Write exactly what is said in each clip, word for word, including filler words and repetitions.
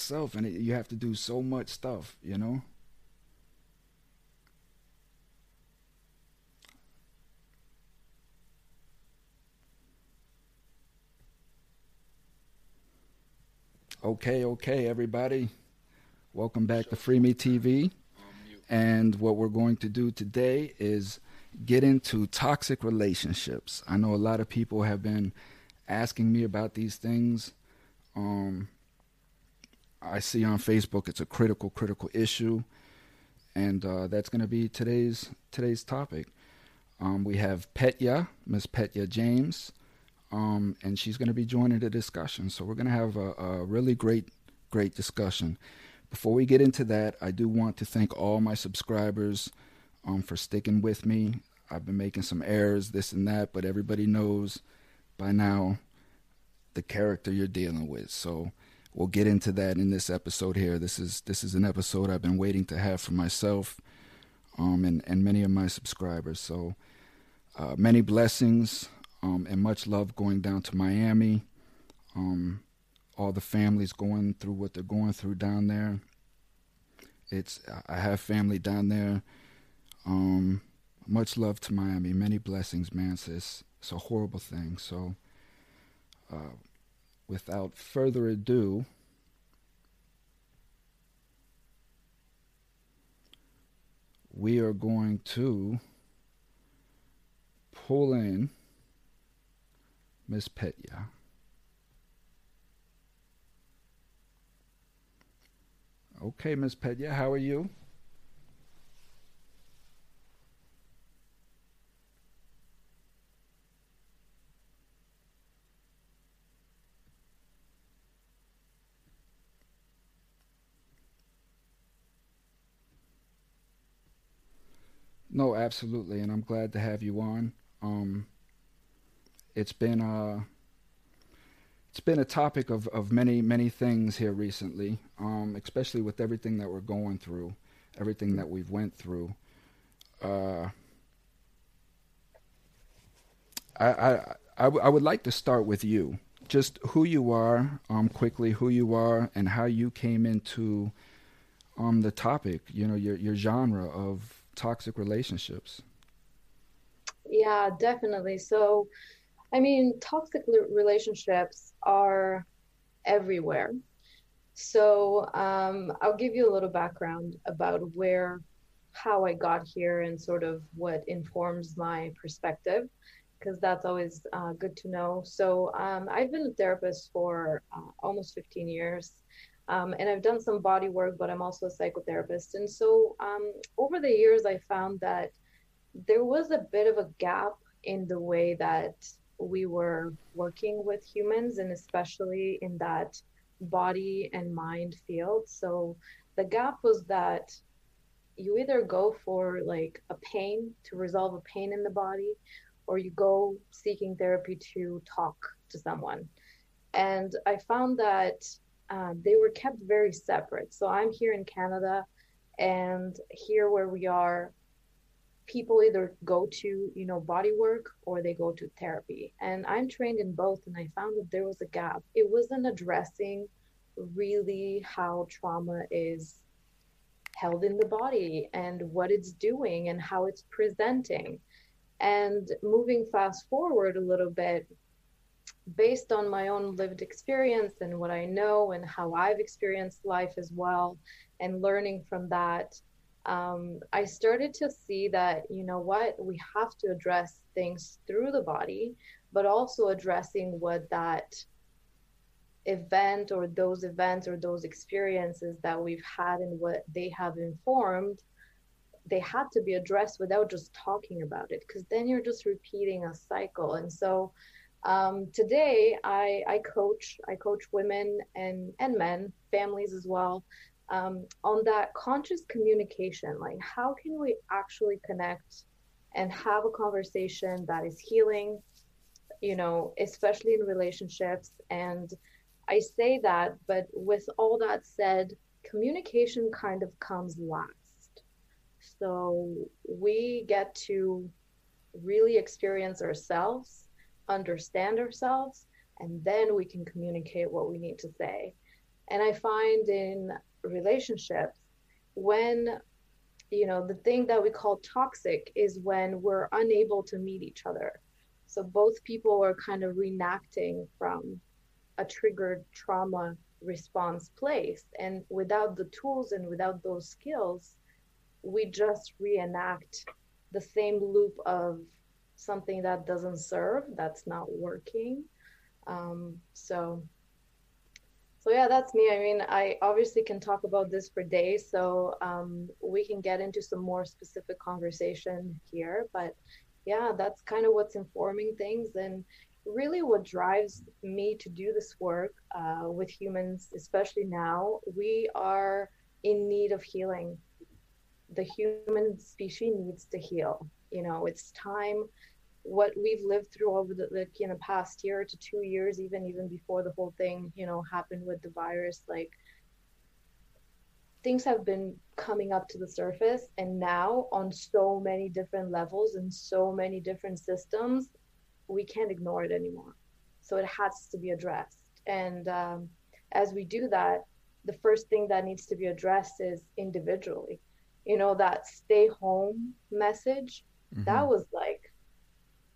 self, and it, you have to do so much stuff, you know. Okay, okay, everybody. Welcome back to Free Me T V. And what we're going to do today is get into toxic relationships. I know a lot of people have been asking me about these things. Um, I see on Facebook it's a critical, critical issue. And uh, that's going to be today's today's topic. Um, we have Petya, Miss Petya James. Um, and she's going to be joining the discussion. So we're going to have a, a really great, great discussion. Before we get into that, I do want to thank all my subscribers um, for sticking with me. I've been making some errors, this and that, but everybody knows by now the character you're dealing with. So we'll get into that in this episode here. This is this is an episode I've been waiting to have for myself um, and, and many of my subscribers. So uh, many blessings. Um, and much love going down to Miami. Um, all the families going through what they're going through down there. It's I have family down there. Um, much love to Miami. Many blessings, man. It's, it's, it's a horrible thing. So uh, without further ado, we are going to pull in Miss Petya. Okay, Miss Petya, how are you? No, absolutely, and I'm glad to have you on. Um, It's been a, it's been a topic of, of many, many things here recently, um, especially with everything that we're going through, everything that we've went through. Uh, I, I, I, w- I would like to start with you, just who you are, um, quickly, who you are and how you came into um, the topic, you know, your, your genre of toxic relationships. Yeah, definitely. So, I mean, toxic relationships are everywhere. So um, I'll give you a little background about where, how I got here and sort of what informs my perspective, because that's always uh, good to know. So um, I've been a therapist for uh, almost fifteen years, um, and I've done some body work, but I'm also a psychotherapist. And so um, over the years, I found that there was a bit of a gap in the way that we were working with humans, and especially in that body and mind field. So the gap was that you either go for like a pain to resolve a pain in the body, or you go seeking therapy to talk to someone. And I found that uh, they were kept very separate. So I'm here in Canada, and here where we are, people either go to, you know, body work or they go to therapy. And I'm trained in both, and I found that there was a gap. It wasn't addressing really how trauma is held in the body and what it's doing and how it's presenting. And moving fast forward a little bit, based on my own lived experience and what I know and how I've experienced life as well, and learning from that, Um, I started to see that, you know what, we have to address things through the body, but also addressing what that event or those events or those experiences that we've had and what they have informed, they had to be addressed without just talking about it, because then you're just repeating a cycle. And so um, today I, I coach, I coach women and, and men, families as well, Um, on that conscious communication, like how can we actually connect and have a conversation that is healing, you know, especially in relationships. And I say that, but with all that said, communication kind of comes last. So we get to really experience ourselves, understand ourselves, and then we can communicate what we need to say. And I find in relationships, when, you know, the thing that we call toxic is when we're unable to meet each other. So both people are kind of reenacting from a triggered trauma response place. And without the tools and without those skills, we just reenact the same loop of something that doesn't serve, that's not working. Um, so, so yeah, that's me. I mean, I obviously can talk about this for days, so um, we can get into some more specific conversation here, but yeah, that's kind of what's informing things. And really what drives me to do this work uh, with humans, especially now, we are in need of healing. The human species needs to heal. You know, it's time. What we've lived through over the, like, in the past year to two years, even even before the whole thing, you know, happened with the virus, like things have been coming up to the surface, and now on so many different levels and so many different systems, we can't ignore it anymore. So it has to be addressed. And um, as we do that, the first thing that needs to be addressed is individually. You know, that stay home message, mm-hmm. that was like,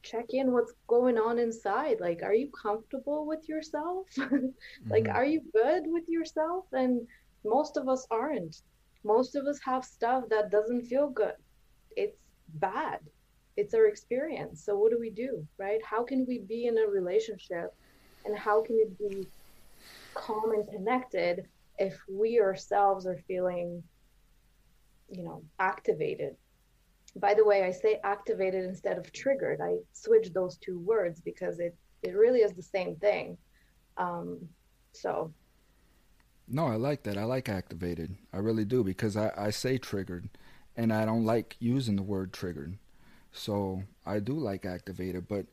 check in what's going on inside. Like, are you comfortable with yourself? Like, mm-hmm. are you good with yourself? And most of us aren't. Most of us have stuff that doesn't feel good. It's bad. It's our experience. So what do we do, right? How can we be in a relationship, and how can it be calm and connected if we ourselves are feeling, you know, activated? By the way, I say activated instead of triggered. I switch those two words because it, it really is the same thing. Um, so. No, I like that. I like activated. I really do, because I, I say triggered and I don't like using the word triggered. So I do like activated. But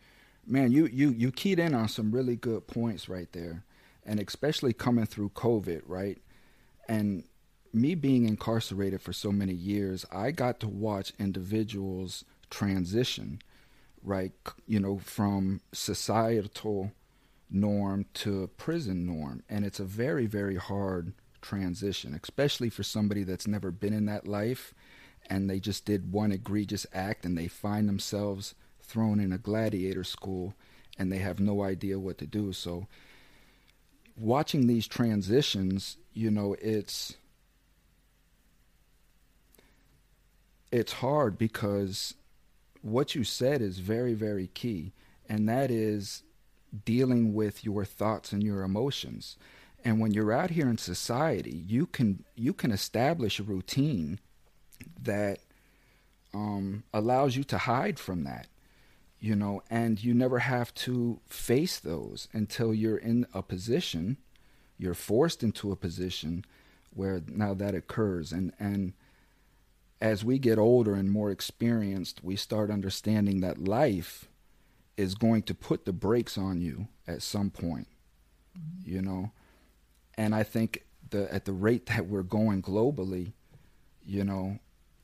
man, you, you, you keyed in on some really good points right there. And especially coming through COVID, right? And me being incarcerated for so many years, I got to watch individuals transition, right? You know, from societal norm to prison norm. And it's a very, very hard transition, especially for somebody that's never been in that life. And they just did one egregious act and they find themselves thrown in a gladiator school and they have no idea what to do. So watching these transitions, you know, it's, it's hard, because what you said is very, very key. And that is dealing with your thoughts and your emotions. And when you're out here in society, you can, you can establish a routine that um, allows you to hide from that, you know, and you never have to face those until you're in a position, you're forced into a position where now that occurs. And, and, as we get older and more experienced, we start understanding that life is going to put the brakes on you at some point, mm-hmm. you know? And I think the, at the rate that we're going globally, you know,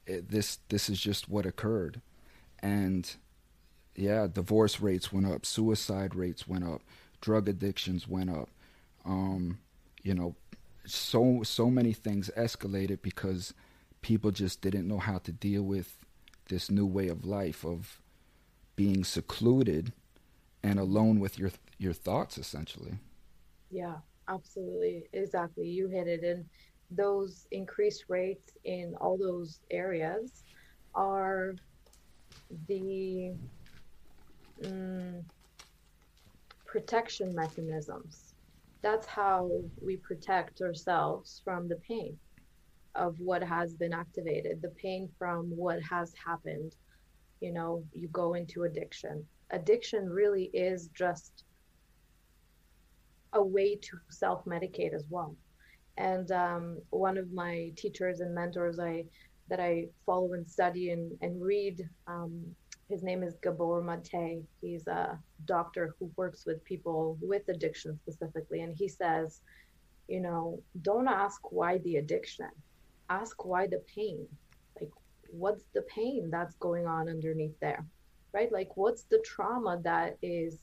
it, this, this is just what occurred. And yeah, divorce rates went up, suicide rates went up, drug addictions went up. Um, you know, so, so many things escalated because people just didn't know how to deal with this new way of life of being secluded and alone with your your thoughts, essentially. Yeah, absolutely. Exactly. You hit it. And those increased rates in all those areas are the um, protection mechanisms. That's how we protect ourselves from the pain of what has been activated, the pain from what has happened. You know, you go into addiction. Addiction really is just a way to self-medicate as well. And um, one of my teachers and mentors I that I follow and study and, and read, um, his name is Gabor Mate. He's a doctor who works with people with addiction specifically. And he says, you know, don't ask why the addiction. Ask why the pain. Like, what's the pain that's going on underneath there, right? Like, what's the trauma that is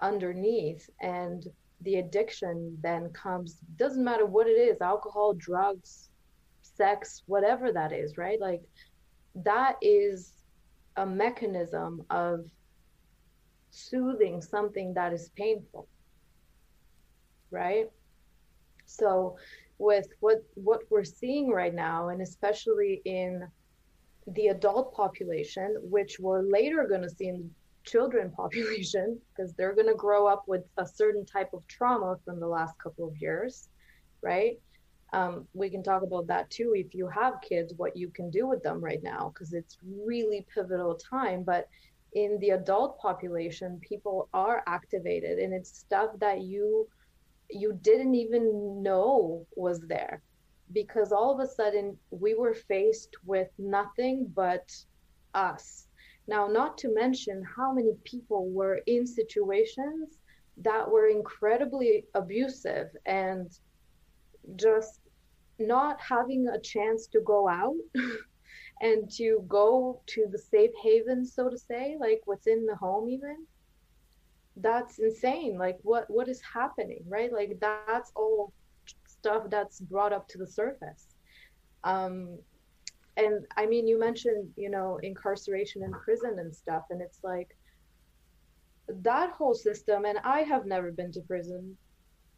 underneath? And the addiction then comes, doesn't matter what it is, alcohol, drugs, sex, whatever that is, right? Like that is a mechanism of soothing something that is painful, right? So with what what we're seeing right now, and especially in the adult population, which we're later going to see in the children population, because they're going to grow up with a certain type of trauma from the last couple of years, right? Um, we can talk about that too, if you have kids, what you can do with them right now, because it's really pivotal time. But in the adult population, people are activated, and it's stuff that you you didn't even know was there, because all of a sudden we were faced with nothing but us. Now, not to mention how many people were in situations that were incredibly abusive and just not having a chance to go out and to go to the safe haven, so to say, like within the home even. That's insane. Like what, what is happening, right? Like that's all stuff that's brought up to the surface. Um, and I mean, you mentioned, you know, incarceration in prison and stuff. And it's like that whole system, and I have never been to prison,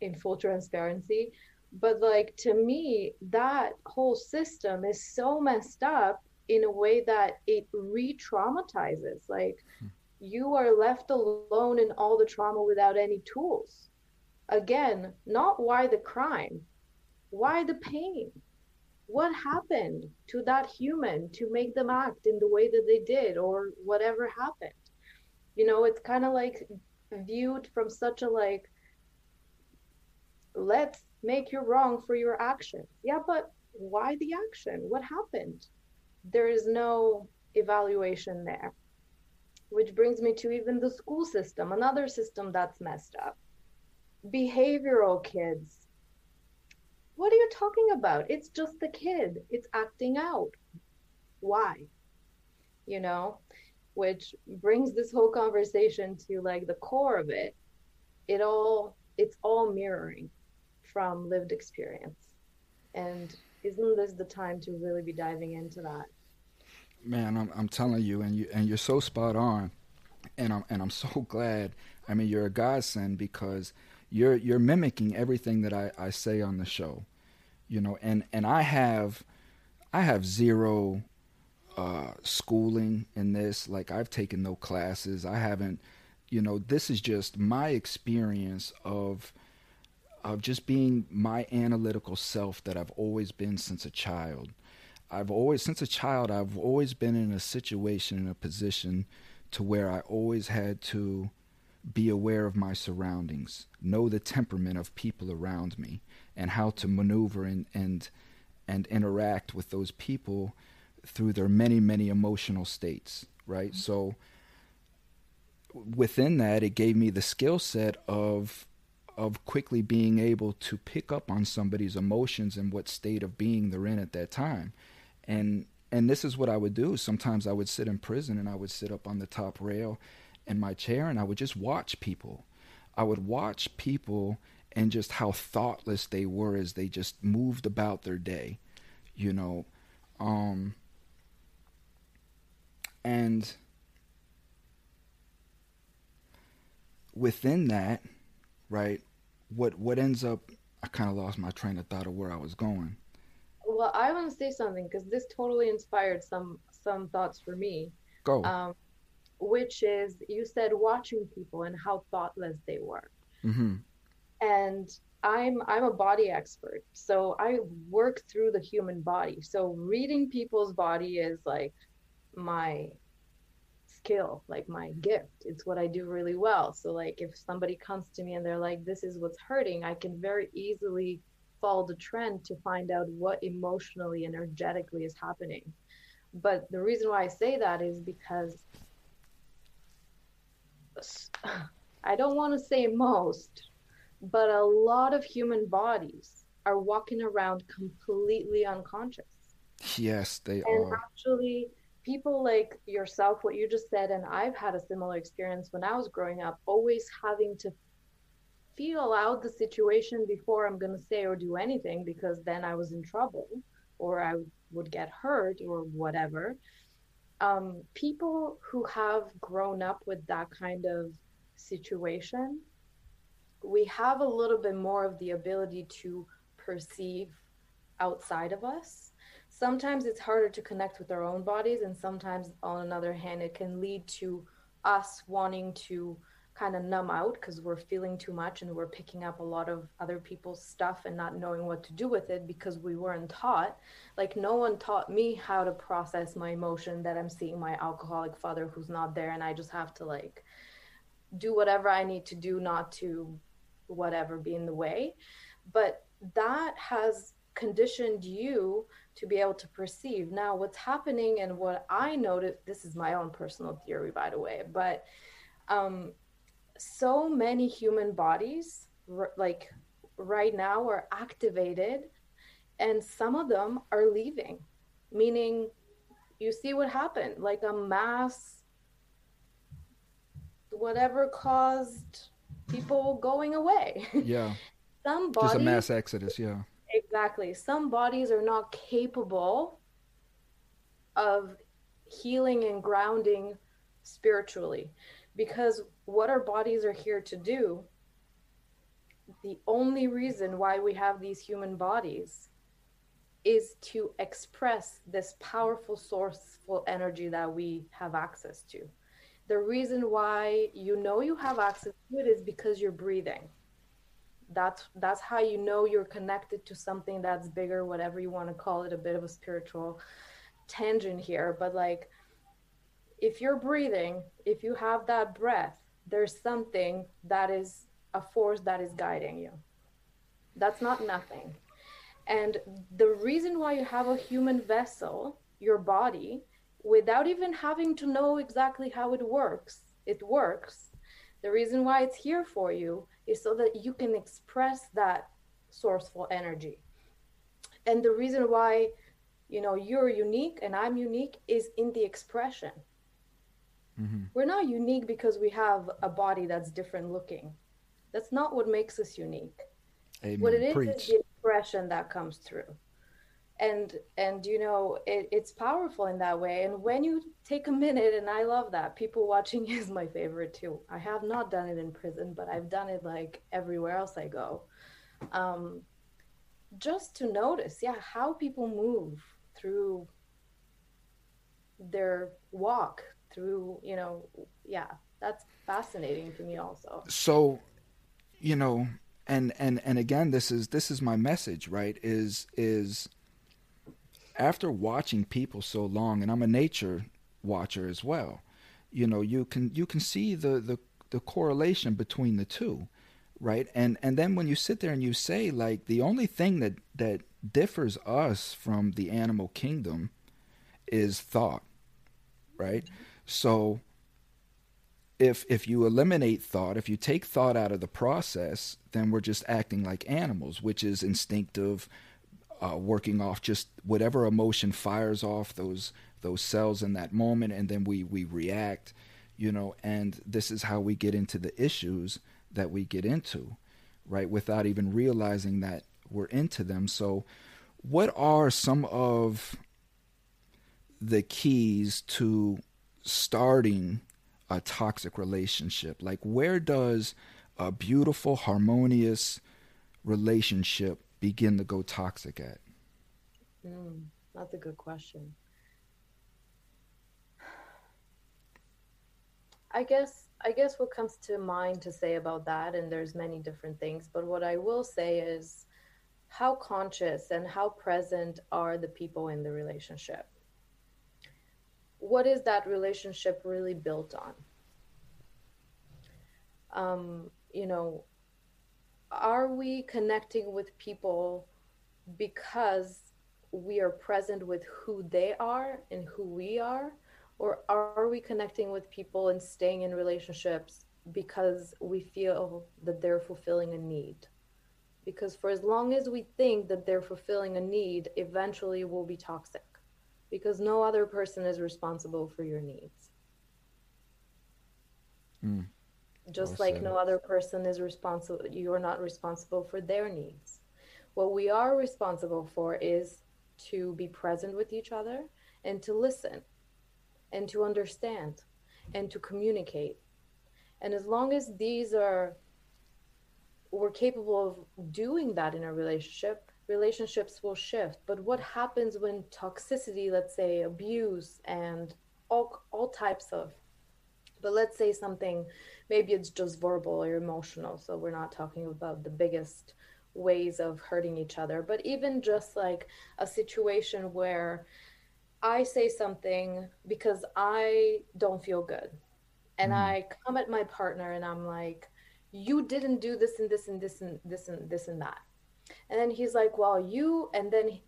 in full transparency, but like to me, that whole system is so messed up in a way that it re-traumatizes. Like hmm. you are left alone in all the trauma without any tools. Again, not why the crime, why the pain? What happened to that human to make them act in the way that they did, or whatever happened? You know, it's kind of like viewed from such a like, let's make you wrong for your action. Yeah, but why the action? What happened? There is no evaluation there. Which brings me to even the school system, another system that's messed up. Behavioral kids. What are you talking about? It's just the kid. It's acting out. Why? You know, which brings this whole conversation to like the core of it. It all, it's all mirroring from lived experience. And isn't this the time to really be diving into that? Man, I'm I'm telling you, and you and you're so spot on, and I'm and I'm so glad. I mean, you're a godsend, because you're you're mimicking everything that I, I say on the show, you know. And, and I have, I have zero uh, schooling in this. Like I've taken no classes. I haven't, you know. This is just my experience of of just being my analytical self that I've always been since a child. I've always, since a child, I've always been in a situation, in a position to where I always had to be aware of my surroundings, know the temperament of people around me, and how to maneuver and, and, and interact with those people through their many, many emotional states, right? Mm-hmm. So within that, it gave me the skill set of of quickly being able to pick up on somebody's emotions and what state of being they're in at that time. And and this is what I would do. Sometimes I would sit in prison and I would sit up on the top rail in my chair and I would just watch people. I would watch people and just how thoughtless they were as they just moved about their day, you know. Um, and within that, right, what what ends up, I kind of lost my train of thought of where I was going. Well, I want to say something because this totally inspired some some thoughts for me. Go. Um, which is, you said watching people and how thoughtless they were. Mm-hmm. And I'm I'm a body expert, so I work through the human body. So reading people's body is like my skill, like my gift. It's what I do really well. So like if somebody comes to me and they're like, this is what's hurting, I can very easily follow the trend to find out what emotionally, energetically is happening. But the reason why I say that is because I don't want to say most, but a lot of human bodies are walking around completely unconscious. Yes, they and are. And actually, people like yourself, what you just said, and I've had a similar experience when I was growing up, always having to feel out the situation before I'm going to say or do anything, because then I was in trouble or I would get hurt or whatever. Um, people who have grown up with that kind of situation, we have a little bit more of the ability to perceive outside of us. Sometimes it's harder to connect with our own bodies, and sometimes on another hand, it can lead to us wanting to kind of numb out because we're feeling too much and we're picking up a lot of other people's stuff and not knowing what to do with it because we weren't taught. Like, no one taught me how to process my emotion that I'm seeing my alcoholic father who's not there, and I just have to like do whatever I need to do not to whatever be in the way. But that has conditioned you to be able to perceive. Now what's happening, and what I noticed, this is my own personal theory, by the way, but um, so many human bodies r- like right now are activated, and some of them are leaving, meaning you see what happened, like a mass, whatever caused people going away. Yeah. Some bodies, just a mass exodus, yeah. Exactly. Some bodies are not capable of healing and grounding spiritually, because what our bodies are here to do, the only reason why we have these human bodies is to express this powerful, sourceful energy that we have access to. The reason why you know you have access to it is because you're breathing. That's that's how you know you're connected to something that's bigger, whatever you want to call it, a bit of a spiritual tangent here. But like, if you're breathing, if you have that breath, there's something that is a force that is guiding you. That's not nothing. And the reason why you have a human vessel, your body, without even having to know exactly how it works, it works. The reason why it's here for you is so that you can express that sourceful energy. And the reason why, you know, you're unique and I'm unique is in the expression. Mm-hmm. We're not unique because we have a body that's different looking. That's not what makes us unique. Amen. What it Preach. Is is the expression that comes through. And, and you know, it, it's powerful in that way. And when you take a minute, and I love that, people watching is my favorite too. I have not done it in prison, but I've done it like everywhere else I go. Um, just to notice, yeah, how people move through their walk through, you know, yeah, that's fascinating to me also. So, you know, and, and, and again, this is, this is my message, right? Is, is, after watching people so long, and I'm a nature watcher as well, you know, you can you can see the, the, the correlation between the two, right? And and then when you sit there and you say, like, the only thing that, that differs us from the animal kingdom is thought, right? Mm-hmm. So if if you eliminate thought, if you take thought out of the process, then we're just acting like animals, which is instinctive. Uh, working off just whatever emotion fires off those those cells in that moment, and then we we react, you know, and this is how we get into the issues that we get into, right, without even realizing that we're into them. So what are some of the keys to starting a toxic relationship? Like, where does a beautiful, harmonious relationship begin to go toxic at? Mm, that's a good question. I guess I guess what comes to mind to say about that, and there's many different things, but what I will say is, how conscious and how present are the people in the relationship? What is that relationship really built on? Um, you know, are we connecting with people because we are present with who they are and who we are, or are we connecting with people and staying in relationships because we feel that they're fulfilling a need? Because for as long as we think that they're fulfilling a need, eventually we'll be toxic, because no other person is responsible for your needs. Mm. Just awesome. Like no other person is responsible, you are not responsible for their needs. What we are responsible for is to be present with each other and to listen and to understand and to communicate. And as long as these are, we're capable of doing that in a relationship, relationships will shift. But what happens when toxicity, let's say abuse and all, all types of, but let's say something, maybe it's just verbal or emotional. So we're not talking about the biggest ways of hurting each other, but even just like a situation where I say something because I don't feel good. And mm. I come at my partner and I'm like, you didn't do this and this and this and this and this and that. And then he's like, well, you, and then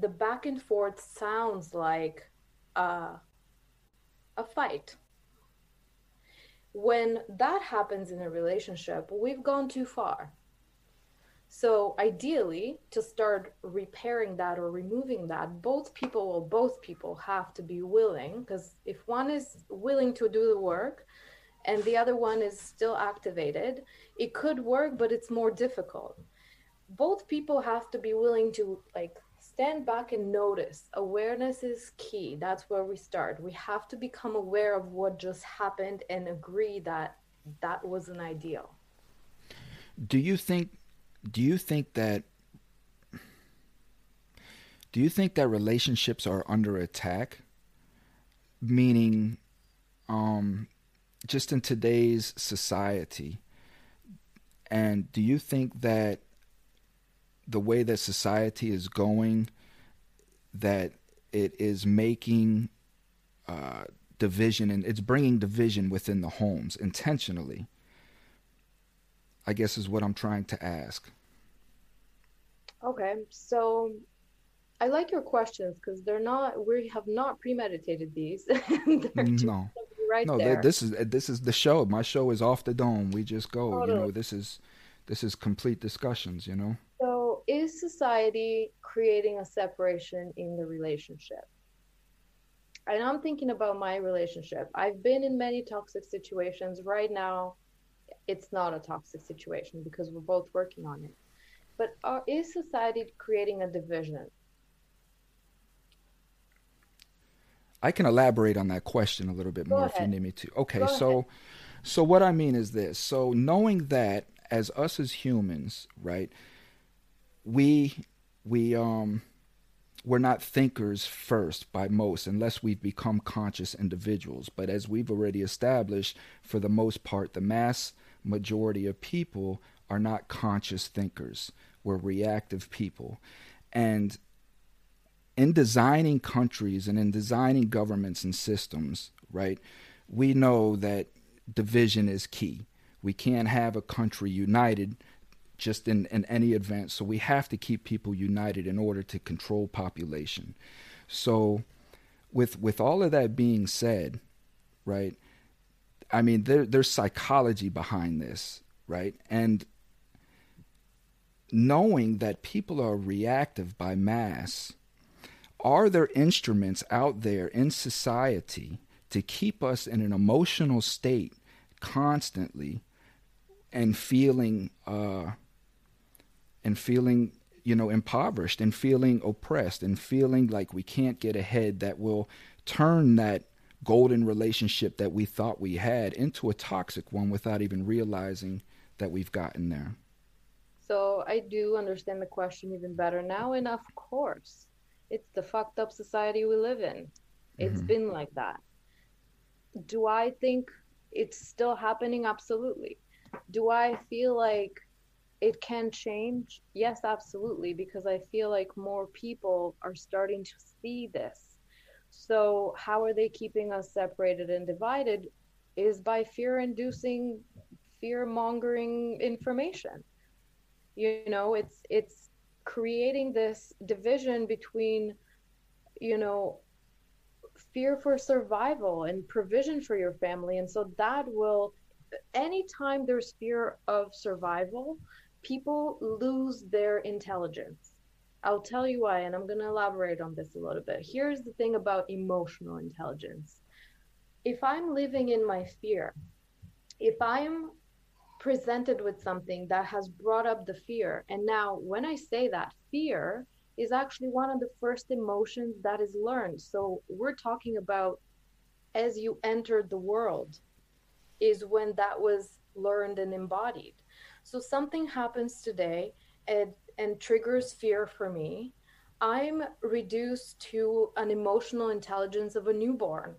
the back and forth sounds like uh, a fight. When that happens in a relationship, we've gone too far. So ideally, to start repairing that or removing that, both people or both people have to be willing, because if one is willing to do the work and the other one is still activated, it could work, but it's more difficult. Both people have to be willing to like stand back and notice. Awareness is key. That's where we start. We have to become aware of what just happened and agree that that wasn't ideal. Do you think Do you think that do you think that relationships are under attack? Meaning, um, just in today's society, and do you think that the way that society is going, that it is making uh, division, and it's bringing division within the homes intentionally? I guess is what I'm trying to ask. Okay, so I like your questions because they're not, we have not premeditated these. no, right no, there. this is this is the show. My show is off the dome. We just go. Totally. You know, this is this is complete discussions. You know. So, is society creating a separation in the relationship? And I'm thinking about my relationship. I've been in many toxic situations. Right now, it's not a toxic situation because we're both working on it. But are, is society creating a division? I can elaborate on that question a little bit Go more ahead. If you need me to. Okay, Go so ahead. so what I mean is this. So knowing that as us as humans, right, we we um we're not thinkers first by most, unless we've become conscious individuals. But as we've already established, for the most part, the mass majority of people are not conscious thinkers. We're reactive people. And in designing countries and in designing governments and systems, right, we know that division is key. We can't have a country united just in, in any event. So we have to keep people united in order to control population. So with with all of that being said, right, I mean, there, there's psychology behind this, right? And knowing that people are reactive by mass, are there instruments out there in society to keep us in an emotional state constantly and feeling uh, and feeling, you know, impoverished and feeling oppressed and feeling like we can't get ahead, that will turn that golden relationship that we thought we had into a toxic one without even realizing that we've gotten there? So I do understand the question even better now. And of course, it's the fucked up society we live in. It's mm-hmm. been like that. Do I think it's still happening? Absolutely. Do I feel like it can change? Yes, absolutely. Because I feel like more people are starting to see this. So how are they keeping us separated and divided? Is by fear-inducing, fear-mongering information. You know, it's it's creating this division between, you know, fear for survival and provision for your family. And so that will, anytime there's fear of survival, people lose their intelligence. I'll tell you why, and I'm going to elaborate on this a little bit. Here's the thing about emotional intelligence. If I'm living in my fear, if I'm presented with something that has brought up the fear. And now when I say that, fear is actually one of the first emotions that is learned. So we're talking about as you entered the world is when that was learned and embodied. So something happens today and, and triggers fear for me. I'm reduced to an emotional intelligence of a newborn.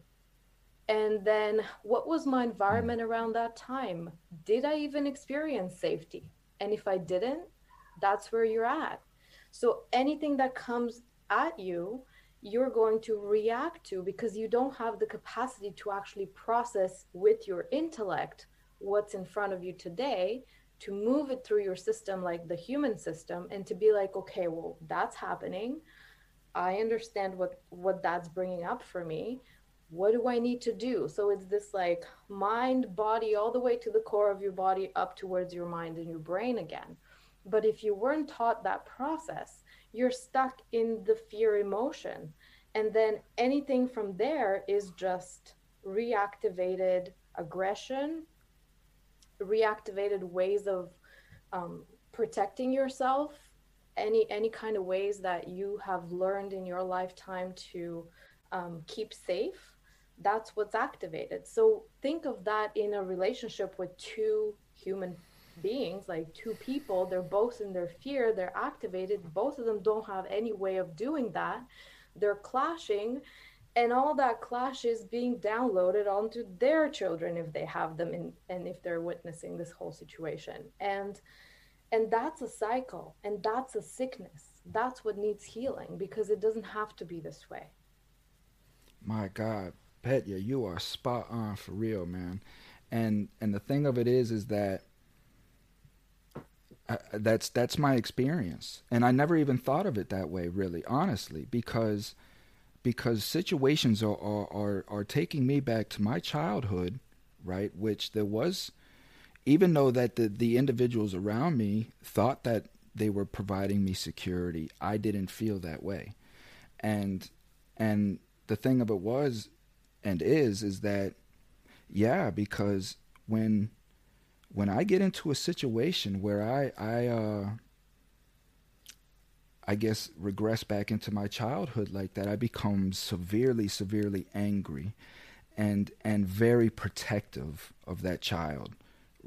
And then what was my environment around that time? Did I even experience safety? And if I didn't, that's where you're at. So anything that comes at you, you're going to react to because you don't have the capacity to actually process with your intellect what's in front of you today, to move it through your system, like the human system, and to be like, okay, well, that's happening. I understand what, what that's bringing up for me. What do I need to do? So it's this like mind, body, all the way to the core of your body, up towards your mind and your brain again. But if you weren't taught that process, you're stuck in the fear emotion. And then anything from there is just reactivated aggression, reactivated ways of um, protecting yourself, any any kind of ways that you have learned in your lifetime to um, keep safe. That's what's activated. So think of that in a relationship with two human beings, like two people. They're both in their fear, they're activated, both of them don't have any way of doing that, they're clashing, and all that clash is being downloaded onto their children if they have them in, and if they're witnessing this whole situation. And and that's a cycle, and that's a sickness. That's what needs healing, because it doesn't have to be this way. My God, Petya, you are spot on for real, man. And and the thing of it is is that Uh, that's that's my experience, and I never even thought of it that way, really, honestly, because because situations are are, are are taking me back to my childhood, right? Which there was, even though that the the individuals around me thought that they were providing me security, I didn't feel that way, and and the thing of it was, and is, is that yeah, because when. When I get into a situation where I, I, uh, I guess, regress back into my childhood like that, I become severely, severely angry, and and very protective of that child,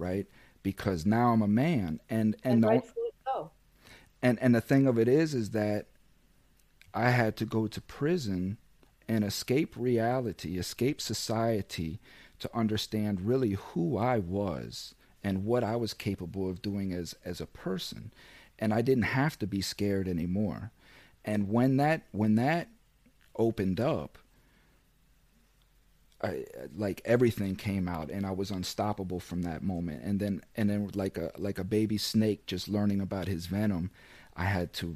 right? Because now I'm a man, and and and, rightfully so. and and the thing of it is, is that I had to go to prison and escape reality, escape society, to understand really who I was and what I was capable of doing as, as a person. And I didn't have to be scared anymore. And when that when that opened up, I, like everything came out, and I was unstoppable from that moment. And then and then like a like a baby snake just learning about his venom, I had to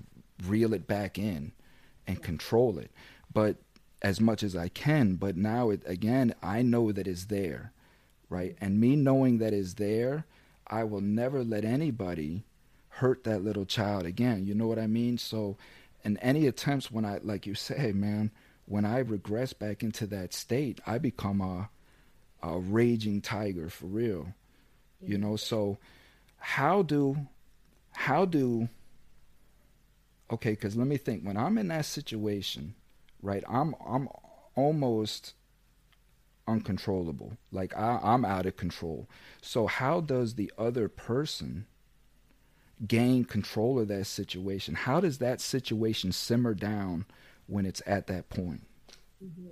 reel it back in and control it, but as much as I can. But now it again, I know that it's there. Right. And me knowing that is there, I will never let anybody hurt that little child again. You know what I mean? So, and any attempts when I, like you say, man, when I regress back into that state, I become a, a raging tiger for real. You know, so how do, how do, okay, 'cause let me think, when I'm in that situation, right, I'm, I'm almost uncontrollable, like I, I'm out of control. So how does the other person gain control of that situation? How does that situation simmer down when it's at that point? Mm-hmm.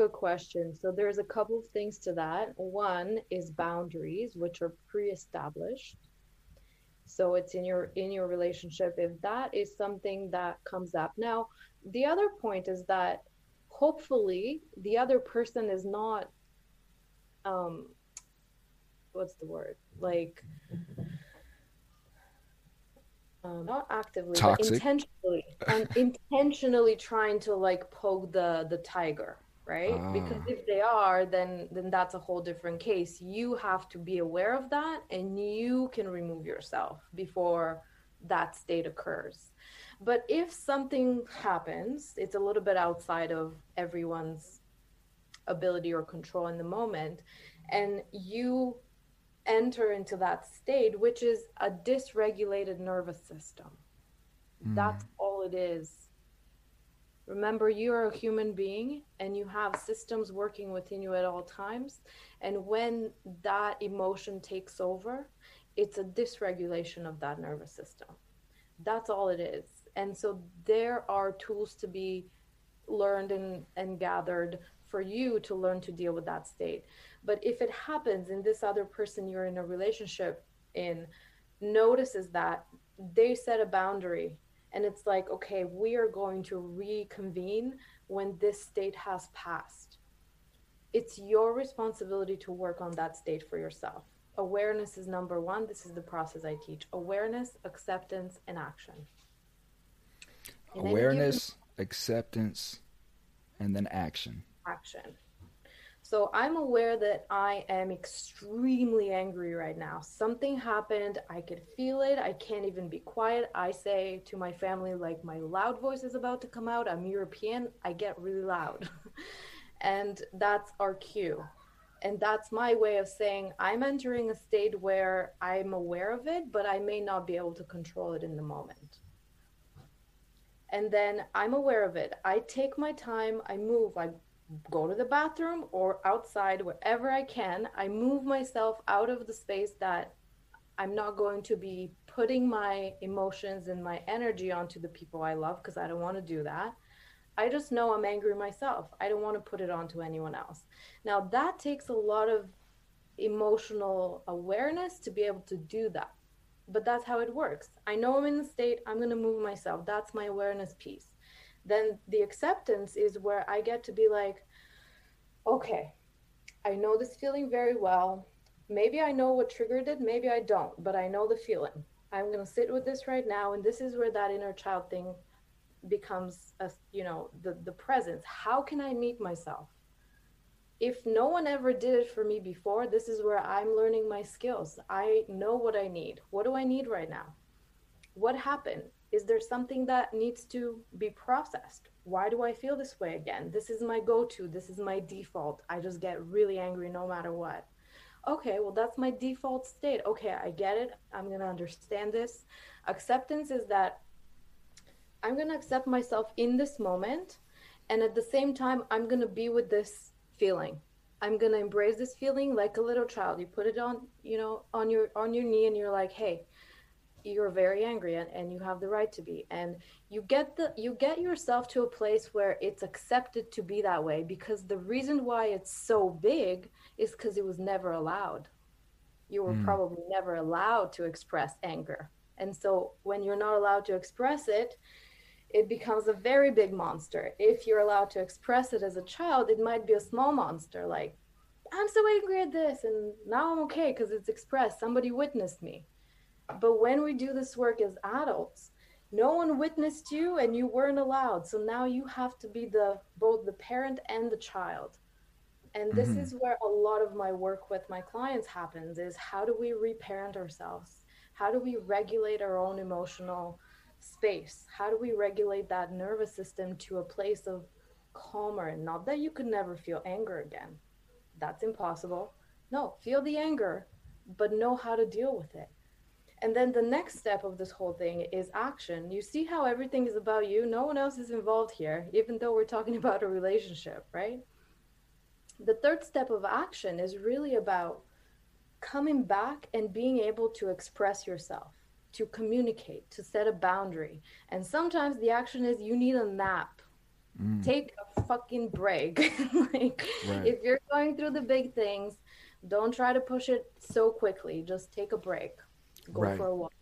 Good question. So there's a couple of things to that. One is boundaries, which are pre-established. So it's in your in your relationship, if that is something that comes up. Now, the other point is that hopefully the other person is not, um, what's the word? Like, um, not actively, toxic, but intentionally, and intentionally trying to like poke the, the tiger, right? Ah. Because if they are, then, then that's a whole different case. You have to be aware of that, and you can remove yourself before that state occurs. But if something happens, it's a little bit outside of everyone's ability or control in the moment, and you enter into that state, which is a dysregulated nervous system. Mm. That's all it is. Remember, you are a human being and you have systems working within you at all times. And when that emotion takes over, it's a dysregulation of that nervous system. That's all it is. And so there are tools to be learned and, and gathered for you to learn to deal with that state. But if it happens in this other person you're in a relationship in, notices that they set a boundary, and it's like, okay, we are going to reconvene when this state has passed. It's your responsibility to work on that state for yourself. Awareness is number one. This is the process I teach. Awareness, acceptance, and action. And awareness, you- acceptance, and then action. Action. So I'm aware that I am extremely angry right now. Something happened. I could feel it. I can't even be quiet. I say to my family, like, my loud voice is about to come out. I'm European. I get really loud. And that's our cue. And that's my way of saying I'm entering a state where I'm aware of it, but I may not be able to control it in the moment. And then I'm aware of it. I take my time. I move. I go to the bathroom or outside, wherever I can. I move myself out of the space that I'm not going to be putting my emotions and my energy onto the people I love, because I don't want to do that. I just know I'm angry myself. I don't want to put it onto anyone else. Now, that takes a lot of emotional awareness to be able to do that. But that's how it works. I know I'm in the state. I'm going to move myself. That's my awareness piece. Then the acceptance is where I get to be like, okay, I know this feeling very well. Maybe I know what triggered it. Maybe I don't, but I know the feeling. I'm going to sit with this right now. And this is where that inner child thing becomes, a, you know, the, the presence. How can I meet myself? If no one ever did it for me before, this is where I'm learning my skills. I know what I need. What do I need right now? What happened? Is there something that needs to be processed? Why do I feel this way again? This is my go-to. This is my default. I just get really angry no matter what. Okay, well, that's my default state. Okay, I get it. I'm going to understand this. Acceptance is that I'm going to accept myself in this moment. And at the same time, I'm going to be with this feeling. I'm going to embrace this feeling like a little child. You put it on, you know, on your, on your knee and you're like, hey, you're very angry and, and you have the right to be. And you get the you get yourself to a place where it's accepted to be that way, because the reason why it's so big is because it was never allowed. You were mm. probably never allowed to express anger. And so when you're not allowed to express it, it becomes a very big monster. If you're allowed to express it as a child, it might be a small monster, like, I'm so angry at this and now I'm okay because it's expressed. Somebody witnessed me. But when we do this work as adults, no one witnessed you and you weren't allowed. So now you have to be the both the parent and the child. And this mm-hmm. is where a lot of my work with my clients happens, is how do we reparent ourselves? How do we regulate our own emotional space? How do we regulate that nervous system to a place of calmer? And not that you could never feel anger again. That's impossible. No, feel the anger, but know how to deal with it. And then the next step of this whole thing is action. You see how everything is about you. No one else is involved here, even though we're talking about a relationship, right? The third step of action is really about coming back and being able to express yourself, to communicate, to set a boundary. And sometimes the action is you need a nap. Mm. Take a fucking break. Like, right. If you're going through the big things, don't try to push it so quickly. Just take a break. Go right. for a walk,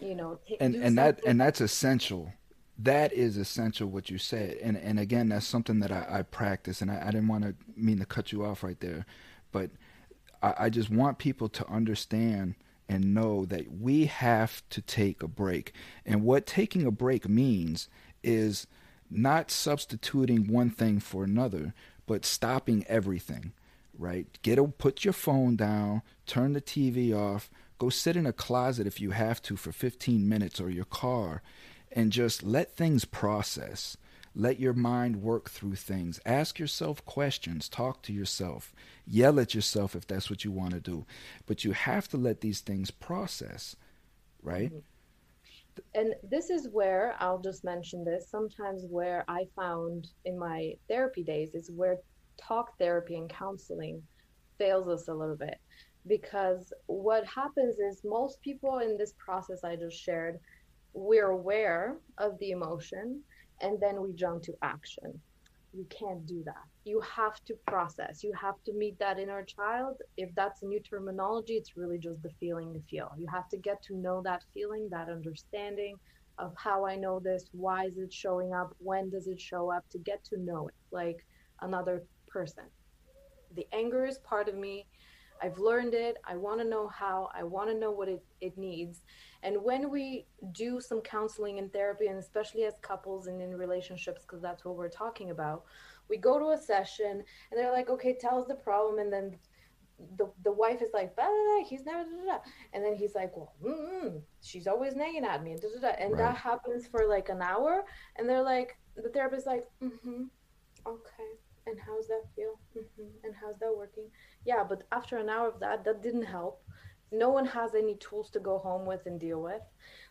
you know, take, and and that and that's essential. That is essential, what you said. And and again, that's something that I, I practice. And I, I didn't want to mean to cut you off right there, but I, I just want people to understand and know that we have to take a break. And what taking a break means is not substituting one thing for another, but stopping everything. Right? Get a, put your phone down, turn the T V off. Go sit in a closet if you have to for fifteen minutes, or your car, and just let things process. Let your mind work through things. Ask yourself questions. Talk to yourself. Yell at yourself if that's what you want to do. But you have to let these things process, right? And this is where, I'll just mention this, sometimes where I found in my therapy days is where talk therapy and counseling fails us a little bit. Because what happens is most people in this process I just shared, we're aware of the emotion and then we jump to action. You can't do that. You have to process. You have to meet that inner child. If that's a new terminology, it's really just the feeling you feel. You have to get to know that feeling, that understanding of how I know this, why is it showing up, when does it show up, to get to know it like another person. The anger is part of me. I've learned it. I want to know how. I want to know what it, it needs. And when we do some counseling and therapy, and especially as couples and in relationships, because that's what we're talking about, we go to a session and they're like, okay, tell us the problem. And then the the wife is like, blah, blah, blah, he's never, blah, blah. And then he's like, well, mm-mm, she's always nagging at me. Blah, blah, blah. And right. That happens for like an hour. And they're like, the therapist is like, mm-hmm, okay. And how's that feel? Mm-hmm. And how's that working? Yeah, but after an hour of that, that didn't help. No one has any tools to go home with and deal with.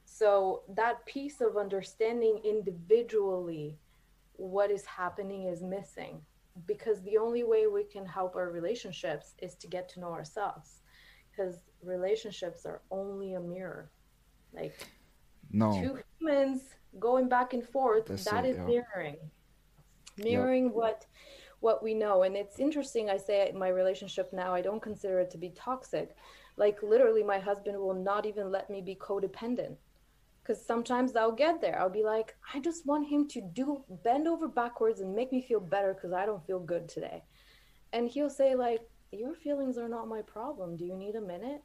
So that piece of understanding individually what is happening is missing, because the only way we can help our relationships is to get to know ourselves, because relationships are only a mirror. Like no. Two humans going back and forth, That's that it, is yeah. mirroring. Mirroring yep. what what we know. And it's interesting, I say in my relationship now, I don't consider it to be toxic. Like literally my husband will not even let me be codependent, because sometimes I'll get there. I'll be like, I just want him to do bend over backwards and make me feel better because I don't feel good today. And he'll say like, your feelings are not my problem. Do you need a minute?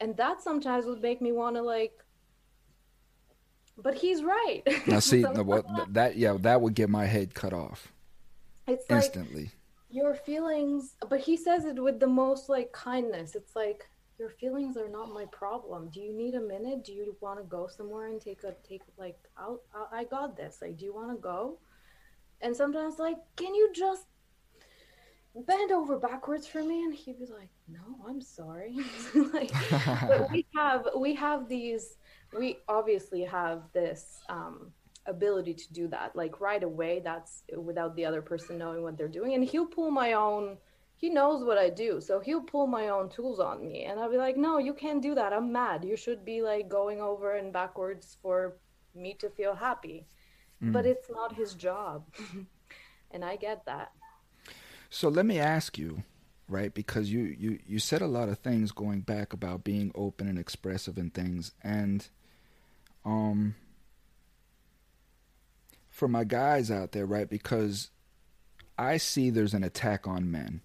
And that sometimes would make me want to like, but he's right. Now see, so, no, well, that yeah, that would get my head cut off. It's instantly. Like, your feelings, but he says it with the most like kindness. It's like, your feelings are not my problem. Do you need a minute? Do you want to go somewhere and take a take like out? I got this. Like, do you want to go? And sometimes like, can you just bend over backwards for me? And he'd be like, no, I'm sorry. Like, but we have we have these. We obviously have this um, ability to do that, like right away. That's without the other person knowing what they're doing. And he'll pull my own, he knows what I do. So he'll pull my own tools on me. And I'll be like, no, you can't do that. I'm mad. You should be like going over and backwards for me to feel happy. Mm. But it's not his job. And I get that. So let me ask you. Right, because you, you, you said a lot of things going back about being open and expressive and things. And um, for my guys out there, right, because I see there's an attack on men,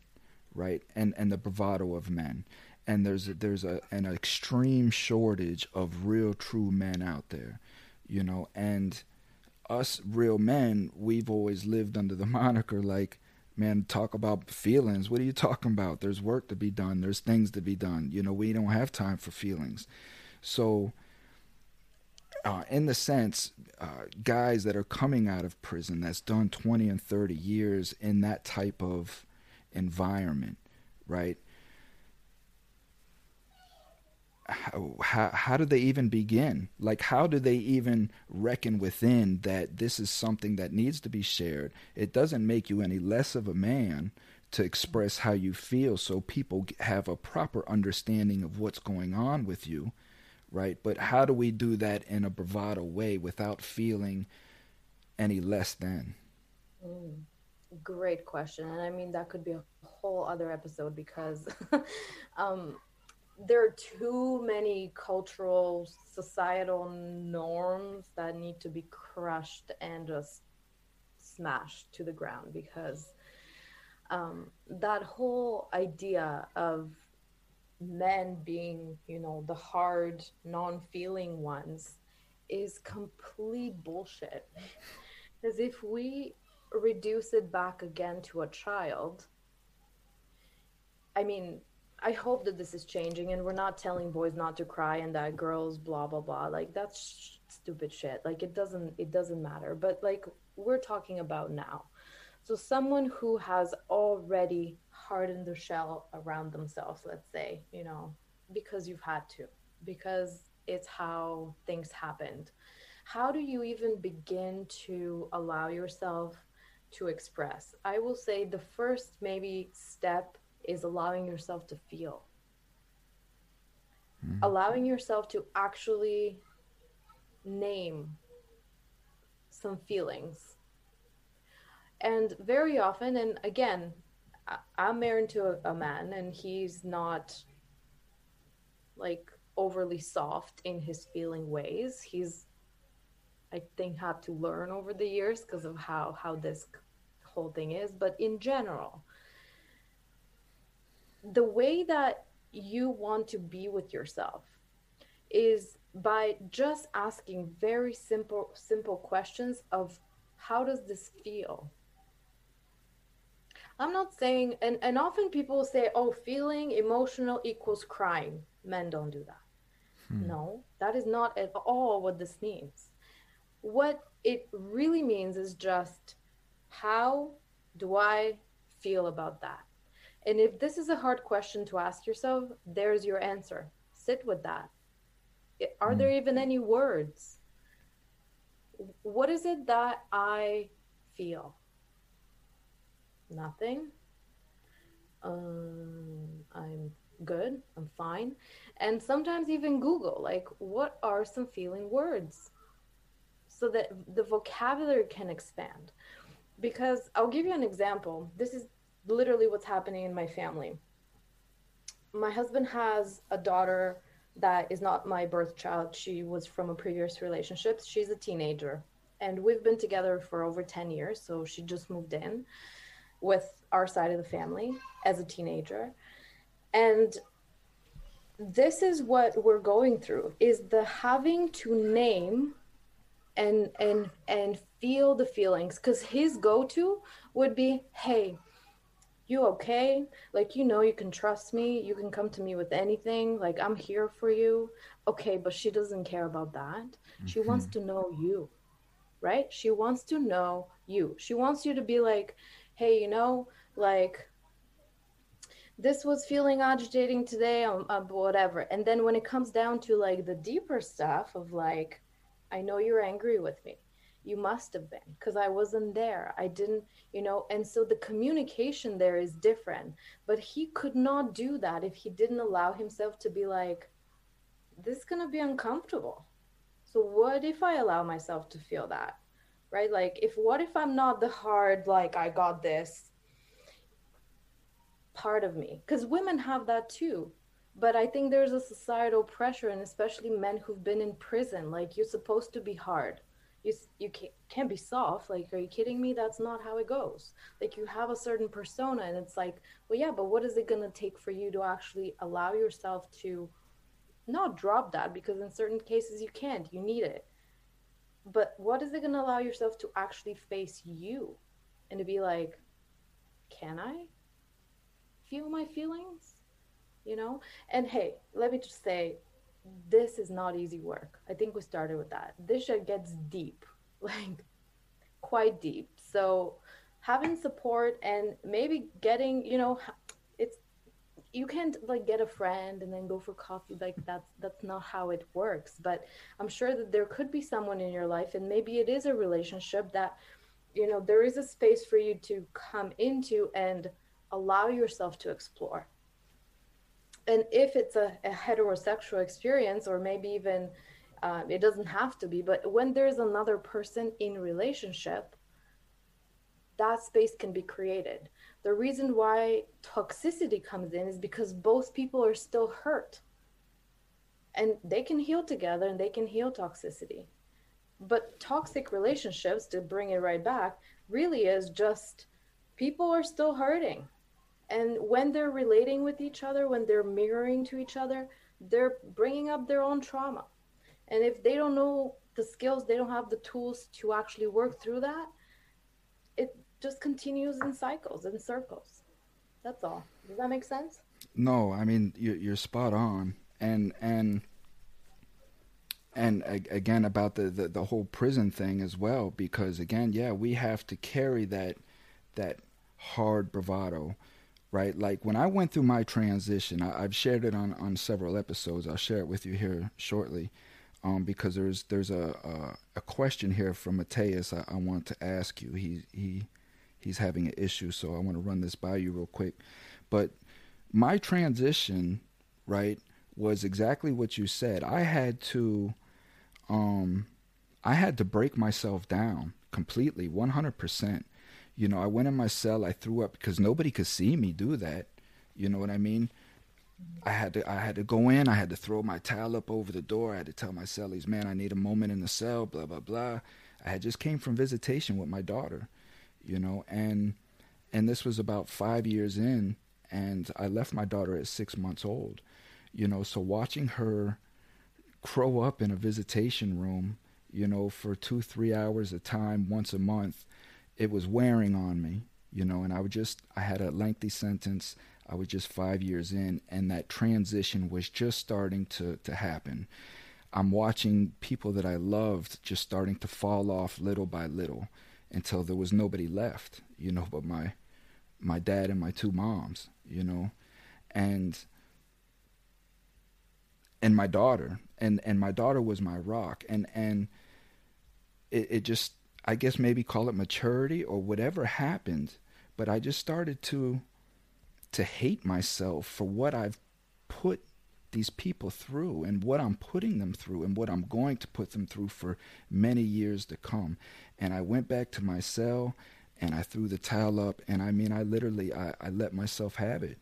right, and, and the bravado of men. And there's, a, there's a, an extreme shortage of real, true men out there, you know. And us real men, we've always lived under the moniker like, man, talk about feelings. What are you talking about? There's work to be done. There's things to be done. You know, we don't have time for feelings. So uh, in the sense, uh, guys that are coming out of prison, that's done twenty and thirty years in that type of environment, right? How, how, how do they even begin? Like, how do they even reckon within that this is something that needs to be shared? It doesn't make you any less of a man to express how you feel, so people have a proper understanding of what's going on with you, right? But how do we do that in a bravado way without feeling any less than? Mm. Great question. And I mean, that could be a whole other episode, because um there are too many cultural, societal norms that need to be crushed and just smashed to the ground, because um, that whole idea of men being, you know, the hard, non-feeling ones is complete bullshit. Because if we reduce it back again to a child, I mean, I hope that this is changing and we're not telling boys not to cry and that girls blah blah blah, like that's sh- stupid shit, like it doesn't it doesn't matter. But like we're talking about now, so someone who has already hardened the shell around themselves, let's say, you know, because you've had to, because it's how things happened. How do you even begin to allow yourself to express? I will say the first maybe step is allowing yourself to feel. Mm-hmm. Allowing yourself to actually name some feelings. And very often, and again, I, I'm married to a, a man and he's not like overly soft in his feeling ways. He's, I think, had to learn over the years because of how, how this whole thing is. But in general, the way that you want to be with yourself is by just asking very simple, simple questions of how does this feel? I'm not saying, and, and often people say, oh, feeling emotional equals crying. Men don't do that. Hmm. No, that is not at all what this means. What it really means is just, how do I feel about that? And if this is a hard question to ask yourself, there's your answer. Sit with that. Are mm. there even any words? What is it that I feel? Nothing. Um, I'm good. I'm fine. And sometimes even Google, like, what are some feeling words? So that the vocabulary can expand. Because I'll give you an example. This is literally what's happening in my family. My husband has a daughter that is not my birth child. She was from a previous relationship. She's a teenager and we've been together for over ten years. So she just moved in with our side of the family as a teenager. And this is what we're going through, is the having to name and and and feel the feelings. Because his go-to would be, hey, you okay? Like, you know, you can trust me. You can come to me with anything. Like, I'm here for you. Okay, but she doesn't care about that. Mm-hmm. She wants to know you, right? She wants to know you. She wants you to be like, hey, you know, like, this was feeling agitating today, um, um, whatever. And then when it comes down to like the deeper stuff of like, I know you're angry with me. You must have been, because I wasn't there. I didn't, you know, and so the communication there is different. But he could not do that if he didn't allow himself to be like, this is going to be uncomfortable. So what if I allow myself to feel that, right? Like, if what if I'm not the hard, like, I got this part of me? Because women have that too. But I think there's a societal pressure, and especially men who've been in prison, like, you're supposed to be hard. You you can't, can't be soft. Like, are you kidding me? That's not how it goes. Like, you have a certain persona, and it's like, well, yeah, but what is it going to take for you to actually allow yourself to not drop that? Because in certain cases you can't, you need it. But what is it going to allow yourself to actually face you and to be like, can I feel my feelings? You know? And hey, let me just say, this is not easy work. I think we started with that. This shit gets deep, like quite deep. So having support and maybe getting, you know, it's, you can't like get a friend and then go for coffee. Like that's, that's not how it works. But I'm sure that there could be someone in your life, and maybe it is a relationship that, you know, there is a space for you to come into and allow yourself to explore. And if it's a, a heterosexual experience, or maybe even uh, it doesn't have to be, but when there's another person in relationship, that space can be created. The reason why toxicity comes in is because both people are still hurt, and they can heal together and they can heal toxicity. But toxic relationships, to bring it right back, really is just people are still hurting. And when they're relating with each other, when they're mirroring to each other, they're bringing up their own trauma. And if they don't know the skills, they don't have the tools to actually work through that, it just continues in cycles and circles. That's all. Does that make sense? No, I mean, you're spot on. And, and, and again, about the, the, the whole prison thing as well, because again, yeah, we have to carry that, that hard bravado, right? Like when I went through my transition, I, I've shared it on, on several episodes. I'll share it with you here shortly. Um, because there's, there's a, a, a question here from Mateus. I, I want to ask you, he, he, he's having an issue. So I want to run this by you real quick, but my transition, right, was exactly what you said. I had to, um, I had to break myself down completely, one hundred percent. You know, I went in my cell, I threw up because nobody could see me do that. You know what I mean? I had to, I had to go in, I had to throw my towel up over the door. I had to tell my cellies, man, I need a moment in the cell, blah, blah, blah. I had just came from visitation with my daughter, you know, and, and this was about five years in. And I left my daughter at six months old, you know, so watching her grow up in a visitation room, you know, for two, three hours a time, once a month, it was wearing on me, you know, and I would just, I had a lengthy sentence. I was just five years in, and that transition was just starting to, to happen. I'm watching people that I loved just starting to fall off little by little until there was nobody left, you know, but my, my dad and my two moms, you know, and, and my daughter, and, and my daughter was my rock. And, and it, it just, I guess maybe call it maturity or whatever happened, but I just started to, to hate myself for what I've put these people through and what I'm putting them through and what I'm going to put them through for many years to come. And I went back to my cell and I threw the towel up, and I mean, I literally, I, I let myself have it.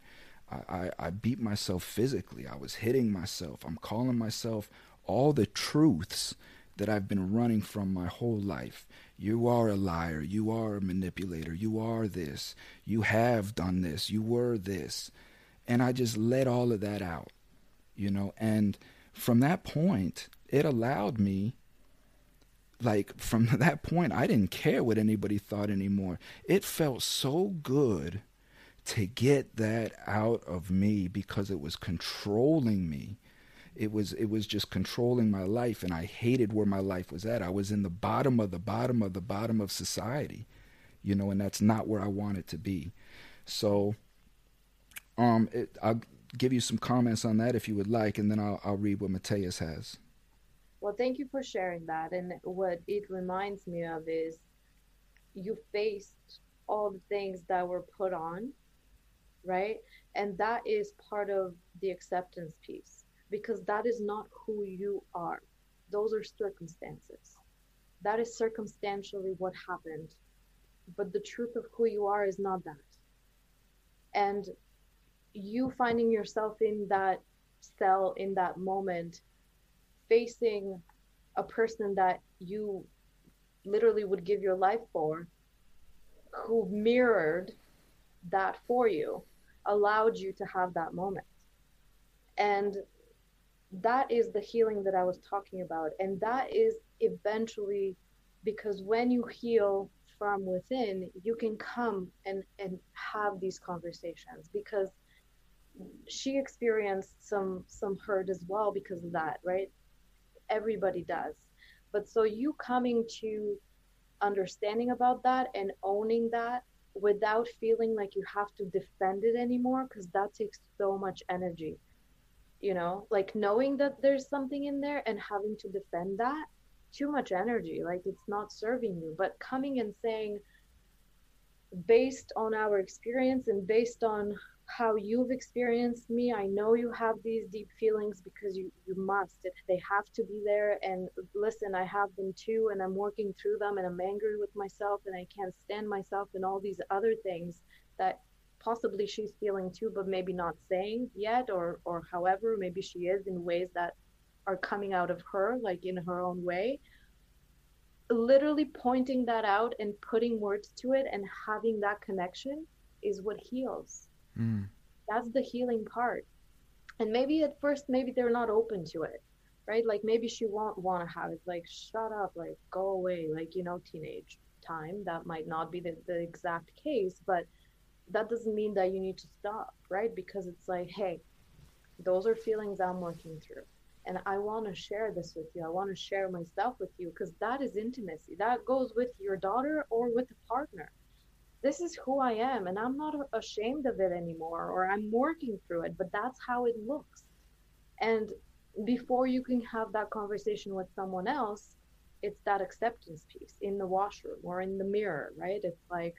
I, I, I beat myself physically. I was hitting myself. I'm calling myself all the truths that I've been running from my whole life. You are a liar. You are a manipulator. You are this. You have done this. You were this. And I just let all of that out, you know. And from that point, it allowed me, like from that point, I didn't care what anybody thought anymore. It felt so good to get that out of me because it was controlling me. It was, it was just controlling my life, and I hated where my life was at. I was in the bottom of the bottom of the bottom of society, you know, and that's not where I wanted to be. So, um, it, I'll give you some comments on that if you would like, and then I'll, I'll read what Mateus has. Well, thank you for sharing that. And what it reminds me of is you faced all the things that were put on, right? And that is part of the acceptance piece, because that is not who you are. Those are circumstances. That is circumstantially what happened. But the truth of who you are is not that. And you finding yourself in that cell, in that moment, facing a person that you literally would give your life for, who mirrored that for you, allowed you to have that moment. And that is the healing that I was talking about. And that is eventually, because when you heal from within, you can come and, and have these conversations, because she experienced some, some hurt as well because of that, right? Everybody does. But so you coming to understanding about that and owning that without feeling like you have to defend it anymore, because that takes so much energy, you know, like knowing that there's something in there and having to defend that, too much energy, like it's not serving you. But coming and saying, based on our experience and based on how you've experienced me, I know you have these deep feelings because you, you must, they have to be there. And listen, I have them too, and I'm working through them, and I'm angry with myself, and I can't stand myself, and all these other things that possibly she's feeling too, but maybe not saying yet, or, or however, maybe she is, in ways that are coming out of her, like in her own way. Literally pointing that out and putting words to it and having that connection is what heals. Mm. That's the healing part. And maybe at first, maybe they're not open to it, right? Like maybe she won't want to have it, like, shut up, like, go away, like, you know, teenage time. That might not be the, the exact case, but that doesn't mean that you need to stop, right? Because it's like, hey, those are feelings I'm working through. And I want to share this with you. I want to share my stuff with you, because that is intimacy. That goes with your daughter or with a partner. This is who I am, and I'm not ashamed of it anymore, or I'm working through it, but that's how it looks. And before you can have that conversation with someone else, it's that acceptance piece in the washroom or in the mirror, right? It's like,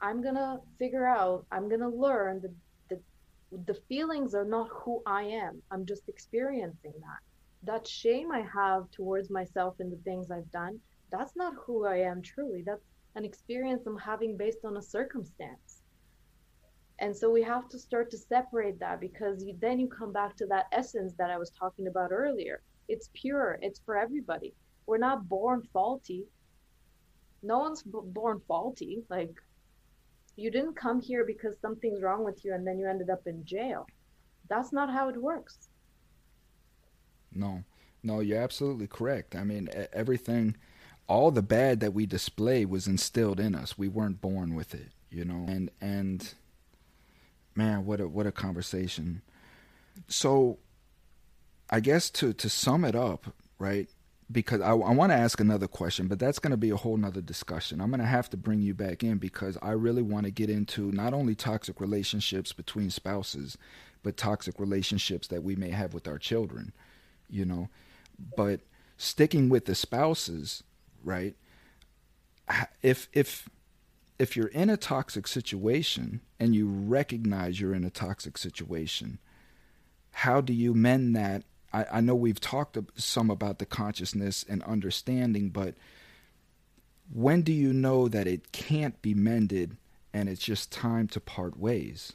I'm going to figure out, I'm going to learn that the feelings are not who I am. I'm just experiencing that. That shame I have towards myself and the things I've done, that's not who I am truly. That's an experience I'm having based on a circumstance. And so we have to start to separate that, because you, then you come back to that essence that I was talking about earlier. It's pure. It's for everybody. We're not born faulty. No one's b- born faulty. Like, you didn't come here because something's wrong with you and then you ended up in jail. That's not how it works. No, no, you're absolutely correct. I mean, everything, all the bad that we display was instilled in us. We weren't born with it, you know, and, and man, what a, what a conversation. So I guess to, to sum it up, right? Because I, I want to ask another question, but that's going to be a whole nother discussion. I'm going to have to bring you back in, because I really want to get into not only toxic relationships between spouses, but toxic relationships that we may have with our children, you know. But sticking with the spouses, right? If if if you're in a toxic situation and you recognize you're in a toxic situation, how do you mend that? I, I know we've talked some about the consciousness and understanding, but when do you know that it can't be mended and it's just time to part ways?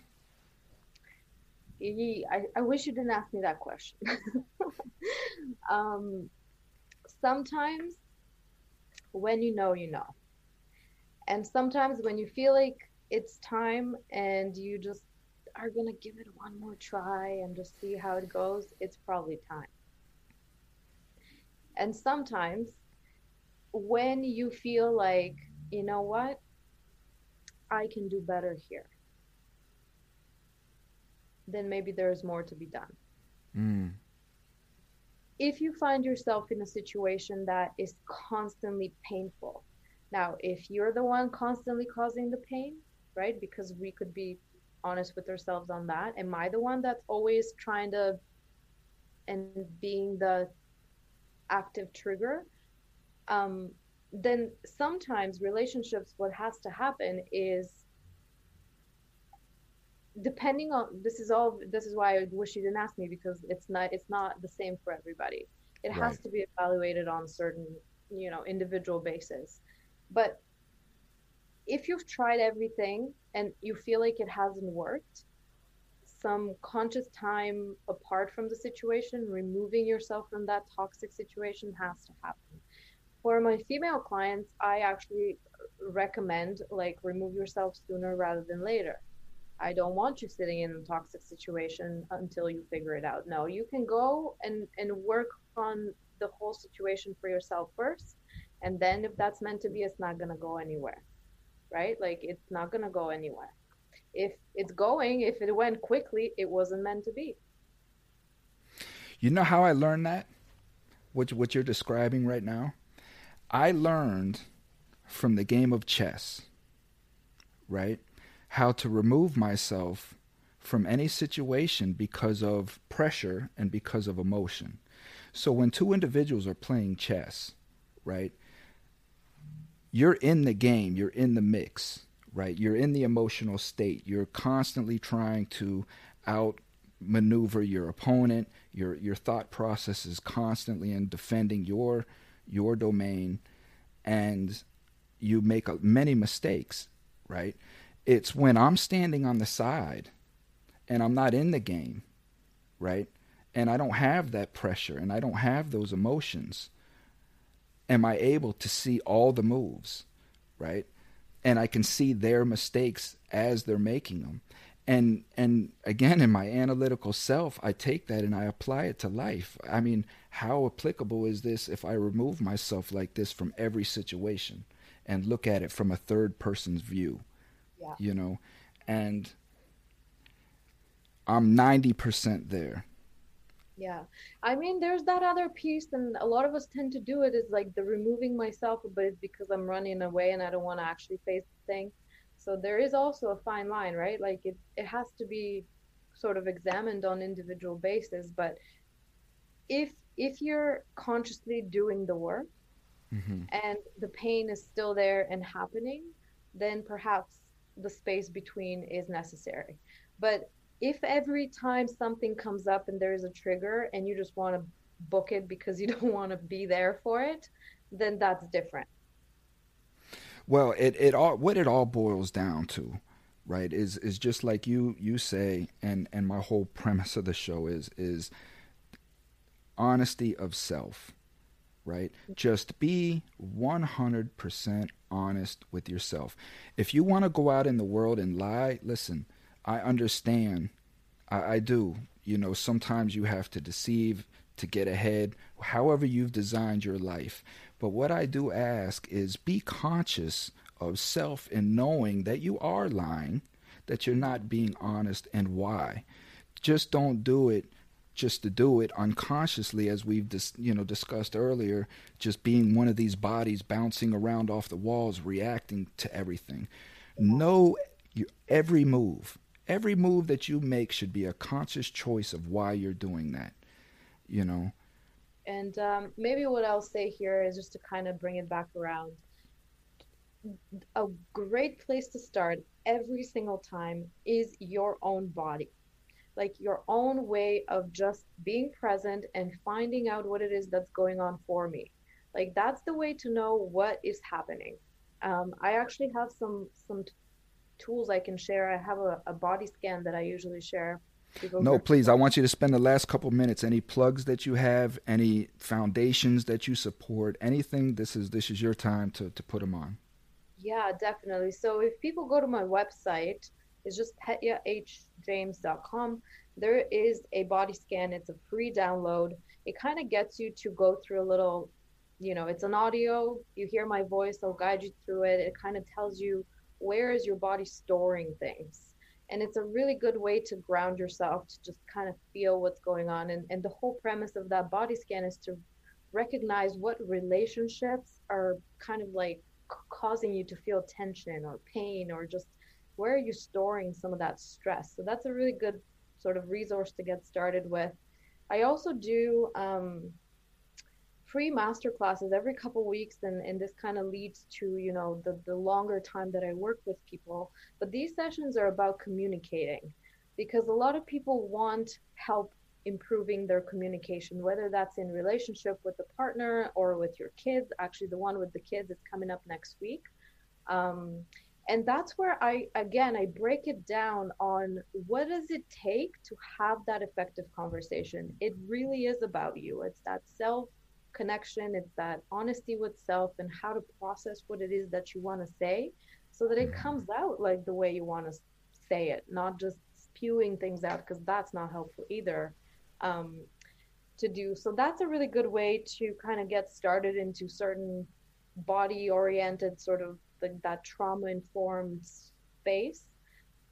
I, I wish you didn't ask me that question. um, sometimes when you know, you know. And sometimes when you feel like it's time and you just are going to give it one more try and just see how it goes, it's probably time. And sometimes when you feel like, you know what, I can do better here, then maybe there's more to be done. Mm. If you find yourself in a situation that is constantly painful, now, if you're the one constantly causing the pain, right, because we could be honest with ourselves on that. Am I the one that's always trying to and being the active trigger? Um, then sometimes relationships, what has to happen is, depending on, this is all, this is why I wish you didn't ask me, because it's not, it's not the same for everybody. It right. has to be evaluated on certain, you know, individual basis. But if you've tried everything and you feel like it hasn't worked, some conscious time apart from the situation, removing yourself from that toxic situation has to happen. For my female clients, I actually recommend, like, remove yourself sooner rather than later. I don't want you sitting in a toxic situation until you figure it out. No, you can go and, and work on the whole situation for yourself first. And then if that's meant to be, it's not going to go anywhere. Right? Like, it's not going to go anywhere. If it's going, if it went quickly, it wasn't meant to be. You know how I learned that? What, what you're describing right now? I learned from the game of chess, right? How to remove myself from any situation because of pressure and because of emotion. So when two individuals are playing chess, right? You're in the game, you're in the mix, right? You're in the emotional state. You're constantly trying to outmaneuver your opponent. Your your thought process is constantly in defending your your domain, and you make a, many mistakes, right? It's when I'm standing on the side and I'm not in the game, right? And I don't have that pressure and I don't have those emotions. Am I able to see all the moves, right? And I can see their mistakes as they're making them. And and again, in my analytical self, I take that and I apply it to life. I mean, how applicable is this if I remove myself like this from every situation and look at it from a third person's view, Yeah. You know, and I'm ninety percent there. Yeah. I mean, there's that other piece, and a lot of us tend to do it, is like the removing myself, but it's because I'm running away and I don't want to actually face the thing. So there is also a fine line, right? Like it, it has to be sort of examined on individual basis. But if if you're consciously doing the work, mm-hmm. and the pain is still there and happening, then perhaps the space between is necessary. But if every time something comes up and there is a trigger and you just want to book it because you don't want to be there for it, then that's different. Well, it, it all what it all boils down to, right, is is just like you you say, and, and my whole premise of the show is is honesty of self, right? Just be one hundred percent honest with yourself. If you want to go out in the world and lie, listen, I understand. I, I do. You know, sometimes you have to deceive to get ahead, however you've designed your life. But what I do ask is be conscious of self in knowing that you are lying, that you're not being honest, and why. Just don't do it just to do it unconsciously, as we've dis- you know discussed earlier, just being one of these bodies bouncing around off the walls, reacting to everything. Know your, every move. Every move that you make should be a conscious choice of why you're doing that. You know, and um, maybe what I'll say here is just to kind of bring it back around. A great place to start every single time is your own body, like your own way of just being present and finding out what it is that's going on for me. Like that's the way to know what is happening. Um, I actually have some some t- tools I can share. I have a, a body scan that I usually share. No, please. I want you to spend the last couple minutes. Any plugs that you have, any foundations that you support, anything. This is this is your time to, to put them on. Yeah, definitely. So if people go to my website, it's just petya h james dot com. There is a body scan. It's a free download. It kind of gets you to go through a little, you know, it's an audio. You hear my voice. I'll guide you through it. It kind of tells you where is your body storing things. And it's a really good way to ground yourself, to just kind of feel what's going on. And, and the whole premise of that body scan is to recognize what relationships are kind of like c- causing you to feel tension or pain, or just where are you storing some of that stress. So that's a really good sort of resource to get started with. I also do um, free masterclasses every couple weeks, and, and this kind of leads to, you know, the, the longer time that I work with people. But these sessions are about communicating, because a lot of people want help improving their communication, whether that's in relationship with the partner or with your kids. Actually, the one with the kids is coming up next week. Um, and that's where I, again, I break it down on what does it take to have that effective conversation. It really is about you. It's that self connection, it's that honesty with self and how to process what it is that you want to say, so that it comes out like the way you want to say it, not just spewing things out, because that's not helpful either um, to do. So that's a really good way to kind of get started into certain body oriented sort of like that trauma informed space.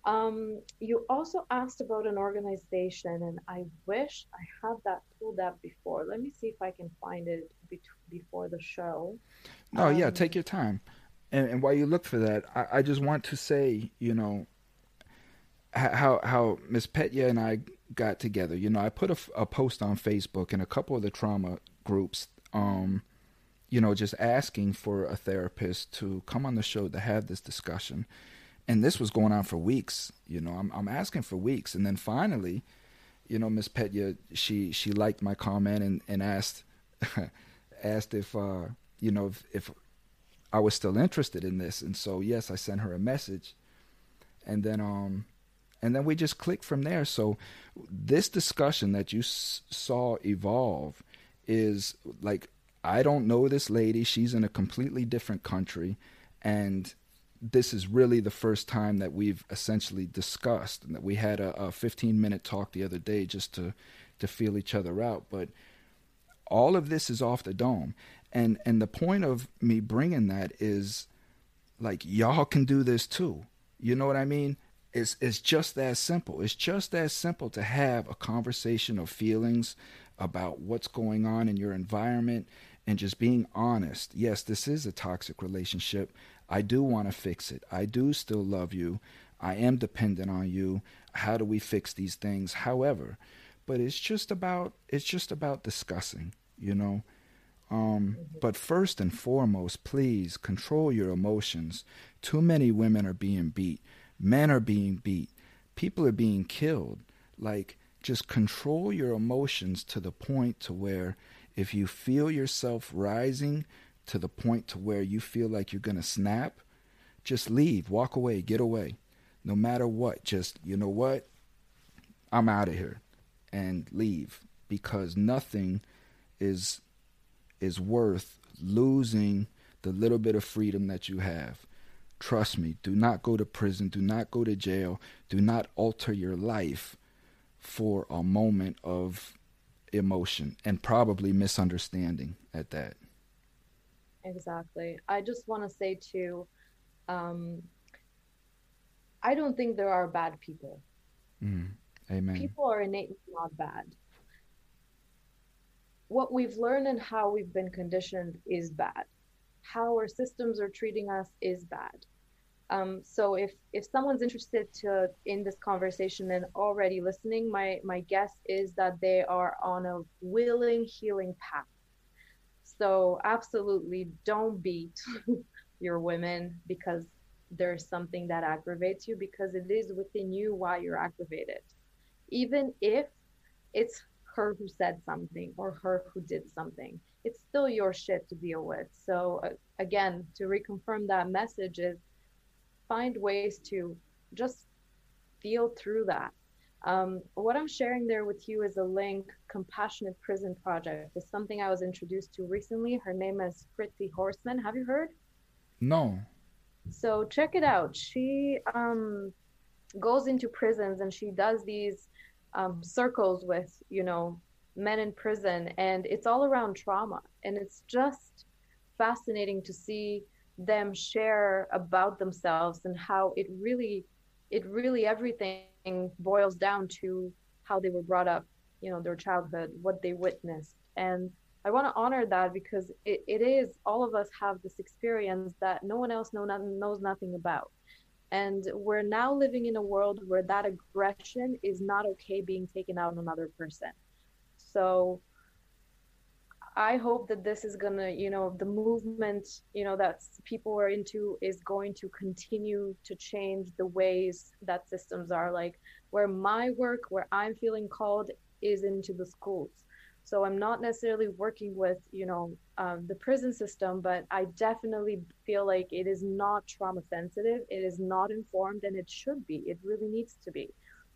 Um, you also asked about an organization, and I wish I had that pulled up before. Let me see if I can find it be- before the show. No, um, yeah, take your time. And, and while you look for that, I, I just want to say, you know, how how Miss Petya and I got together. You know, I put a, a post on Facebook and a couple of the trauma groups, um, you know, just asking for a therapist to come on the show to have this discussion. And this was going on for weeks, you know, I'm I'm asking for weeks. And then finally, you know, Miss Petya, she, she liked my comment and, and asked, asked if, uh, you know, if, if I was still interested in this. And so, yes, I sent her a message, and then, um, and then we just clicked from there. So this discussion that you s- saw evolve is like, I don't know this lady. She's in a completely different country, and this is really the first time that we've essentially discussed, and that we had a, a fifteen minute talk the other day just to, to feel each other out. But all of this is off the dome. And, and the point of me bringing that is like, y'all can do this too. You know what I mean? It's, it's just that simple. It's just that simple to have a conversation of feelings about what's going on in your environment and just being honest. Yes, this is a toxic relationship. I do want to fix it. I do still love you. I am dependent on you. How do we fix these things? However, but it's just about, it's just about discussing, you know. Um, but first and foremost, please control your emotions. Too many women are being beat. Men are being beat. People are being killed. Like, just control your emotions to the point to where if you feel yourself rising to the point to where you feel like you're going to snap, just leave, walk away, get away. No matter what, just, you know what? I'm out of here, and leave, because nothing is is worth losing the little bit of freedom that you have. Trust me, do not go to prison, do not go to jail, do not alter your life for a moment of emotion and probably misunderstanding at that. Exactly. I just want to say too, um, I don't think there are bad people. Mm, amen. People are innately not bad. What we've learned and how we've been conditioned is bad. How our systems are treating us is bad. Um, so if if someone's interested to in this conversation and already listening, my, my guess is that they are on a willing healing path. So absolutely don't beat your women because there's something that aggravates you, because it is within you why you're aggravated. Even if it's her who said something or her who did something, it's still your shit to deal with. So uh, again, to reconfirm that message is, find ways to just feel through that. Um, what I'm sharing there with you is a link, Compassionate Prison Project. It's something I was introduced to recently. Her name is Fritzi Horstman. Have you heard? No. So check it out. She um, goes into prisons and she does these um, circles with, you know, men in prison, and it's all around trauma. And it's just fascinating to see them share about themselves and how it really, it really everything boils down to how they were brought up, you know, their childhood, what they witnessed. And I want to honor that, because it, it is, all of us have this experience that no one else know, knows nothing about. And we're now living in a world where that aggression is not okay being taken out on another person. So I hope that this is going to, you know, the movement, you know, that people are into is going to continue to change the ways that systems are, like where my work, where I'm feeling called, is into the schools. So I'm not necessarily working with, you know, um, the prison system, but I definitely feel like it is not trauma sensitive. It is not informed, and it should be. It really needs to be.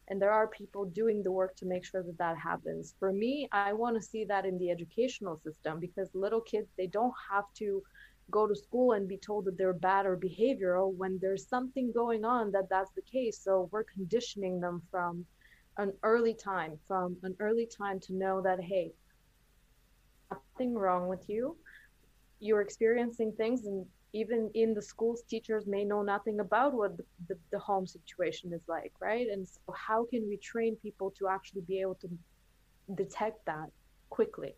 And there are people doing the work to make sure that that happens. For me, I want to see that in the educational system, because little kids, they don't have to go to school and be told that they're bad or behavioral when there's something going on that that's the case. So we're conditioning them from an early time, from an early time to know that, hey, nothing wrong with you. You're experiencing things, and even in the schools, teachers may know nothing about what the, the, the home situation is like, right? And so how can we train people to actually be able to detect that quickly?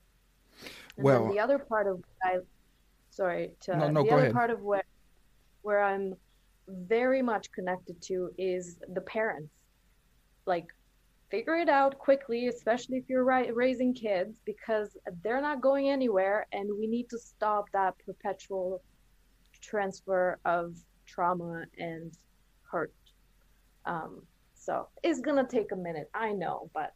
And well, the other part of, I, sorry, to, no, no, the other ahead. part of where, where I'm very much connected to is the parents. Like, figure it out quickly, especially if you're right, raising kids, because they're not going anywhere, and we need to stop that perpetual transfer of trauma and hurt. Um, so it's going to take a minute, I know, but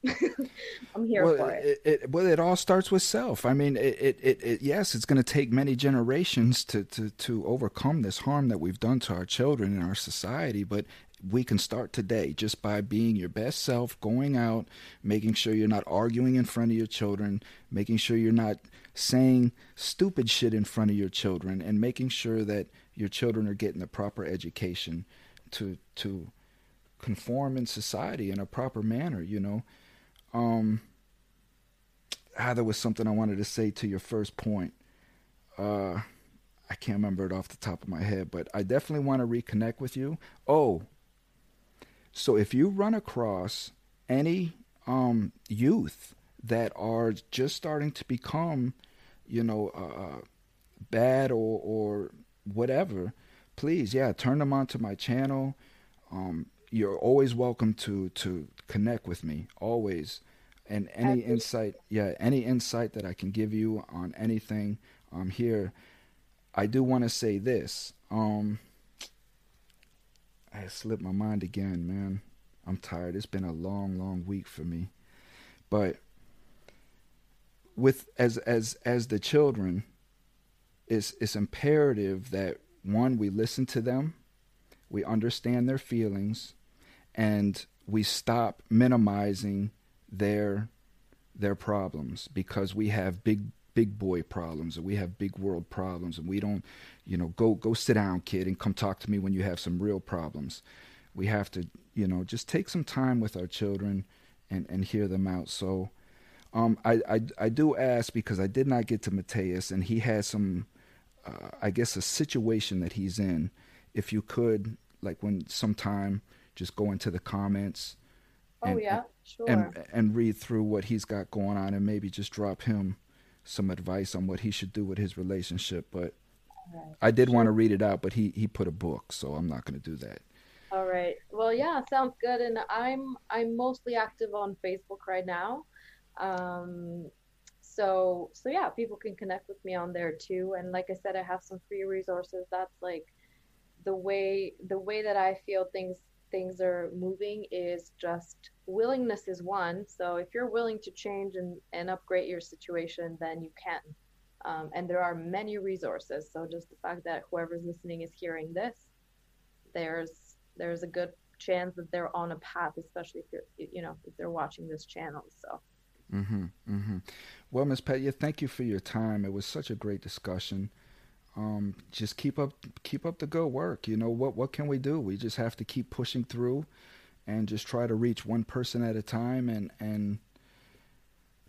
I'm here well, for it. It, it. Well, it all starts with self. I mean, it, it, it, it yes, it's going to take many generations to, to, to overcome this harm that we've done to our children and our society, but we can start today just by being your best self, going out, making sure you're not arguing in front of your children, making sure you're not saying stupid shit in front of your children, and making sure that your children are getting the proper education to to conform in society in a proper manner, you know. Um, ah, there was something I wanted to say to your first point. Uh, I can't remember it off the top of my head, but I definitely want to reconnect with you. Oh, So if you run across any um, youth that are just starting to become, you know, uh, bad or, or whatever, please, yeah, turn them on to my channel. Um, you're always welcome to to connect with me, always. And any insight, yeah, any insight that I can give you on anything, I'm here. I do want to say this. Um, I slipped my mind again, man. I'm tired. It's been a long, long week for me. But with as as as the children, it's it's imperative that one, we listen to them, we understand their feelings, and we stop minimizing their their problems, because we have big big boy problems, and we have big world problems, and we don't, you know, go go sit down, kid, and come talk to me when you have some real problems. We have to, you know, just take some time with our children and and hear them out. So um I I, I do ask, because I did not get to Mateus, and he has some uh, I guess a situation that he's in. If you could, like, when sometime just go into the comments and, oh yeah, sure, and and read through what he's got going on, and maybe just drop him some advice on what he should do with his relationship. But right. I did sure. want to read it out, but he, he put a book, so I'm not going to do that. All right. Well, yeah, sounds good. And I'm, I'm mostly active on Facebook right now. Um, so, so yeah, people can connect with me on there too. And like I said, I have some free resources. That's like the way, the way that I feel things, things are moving is just willingness is one. So if you're willing to change and, and upgrade your situation, then you can. Um, and there are many resources. So just the fact that whoever's listening is hearing this, there's there's a good chance that they're on a path, especially if you're, you know, if they're watching this channel. So. Mm-hmm, mm-hmm. Well, Miz Petya, thank you for your time. It was such a great discussion. Um, just keep up, keep up the good work. You know, what, what can we do? We just have to keep pushing through and just try to reach one person at a time. And, and,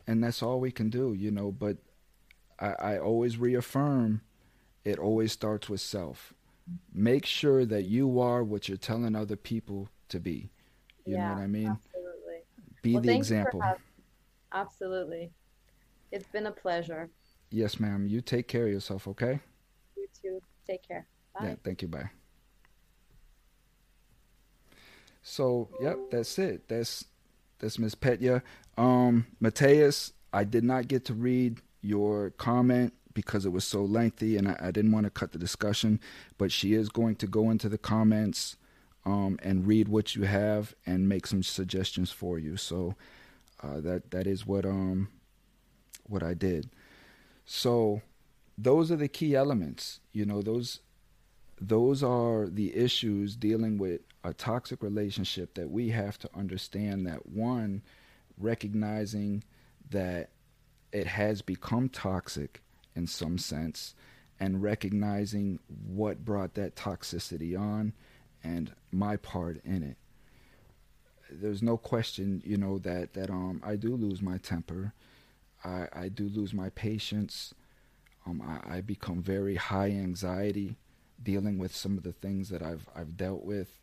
and that's all we can do, you know, but I, I always reaffirm, it always starts with self. Make sure that you are what you're telling other people to be. You yeah, know what I mean? Absolutely. Be well, the example. Absolutely. It's been a pleasure. Yes, ma'am. You take care of yourself. Okay. To take care. Bye. Yeah, thank you. Bye. So, yep, that's it. That's that's Miz Petya. Um, Mateus, I did not get to read your comment because it was so lengthy, and I, I didn't want to cut the discussion. But she is going to go into the comments um, and read what you have and make some suggestions for you. So uh, that that is what um what I did. So. Those are the key elements, you know, those those are the issues dealing with a toxic relationship that we have to understand that, one, recognizing that it has become toxic in some sense, and recognizing what brought that toxicity on and my part in it. There's no question, you know, that, that um I do lose my temper. I, I do lose my patience. Um, I, I become very high anxiety dealing with some of the things that I've I've dealt with,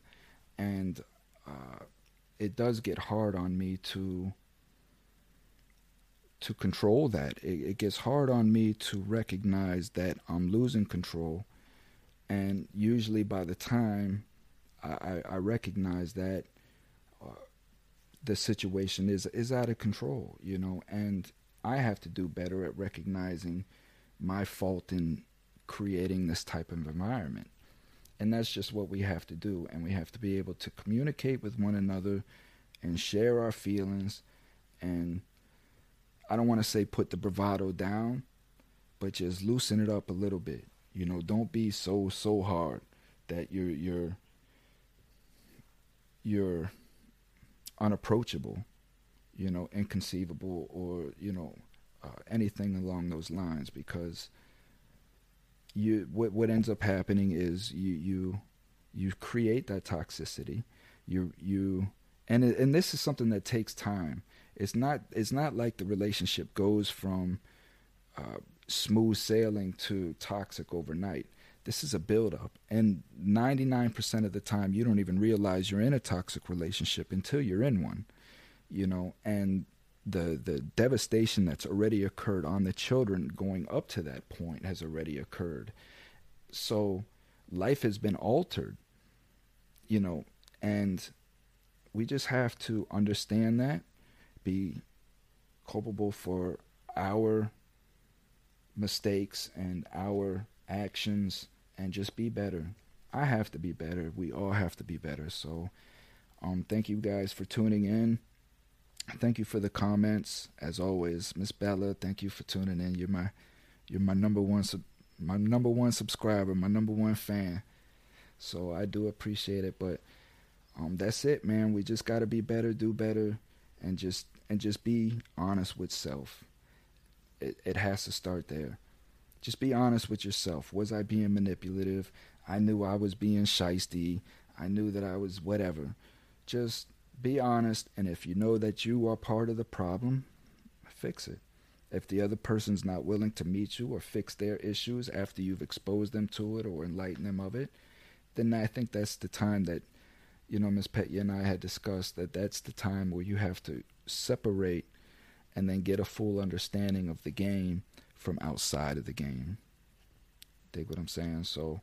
and uh, it does get hard on me to to control that. It, it gets hard on me to recognize that I'm losing control, and usually by the time I, I, I recognize that, uh, the situation is is out of control, you know, and I have to do better at recognizing my fault in creating this type of environment. And that's just what we have to do. And we have to be able to communicate with one another and share our feelings. And I don't want to say put the bravado down, but just loosen it up a little bit. You know, don't be so, so hard that you're, you're, you're unapproachable, you know, inconceivable, or, you know, Uh, anything along those lines, because you what what ends up happening is you you you create that toxicity. You you and and this is something that takes time. It's not it's not like the relationship goes from uh, smooth sailing to toxic overnight. This is a buildup. And ninety-nine percent of the time, you don't even realize you're in a toxic relationship until you're in one, you know, and the the devastation that's already occurred on the children going up to that point has already occurred. So life has been altered, you know, and we just have to understand that, be culpable for our mistakes and our actions, and just be better. I have to be better. We all have to be better. So um, thank you guys for tuning in. Thank you for the comments, as always. Miss Bella, thank you for tuning in. You're my you're my number one my number one subscriber, my number one fan. So I do appreciate it, but um, that's it, man. We just got to be better, do better, and just and just be honest with self. It it has to start there. Just be honest with yourself. Was I being manipulative? I knew I was being shysty. I knew that I was whatever. Just be honest, and if you know that you are part of the problem, fix it. If the other person's not willing to meet you or fix their issues after you've exposed them to it or enlightened them of it, then I think that's the time that, you know, Miss Petya and I had discussed that that's the time where you have to separate and then get a full understanding of the game from outside of the game. Dig what I'm saying? So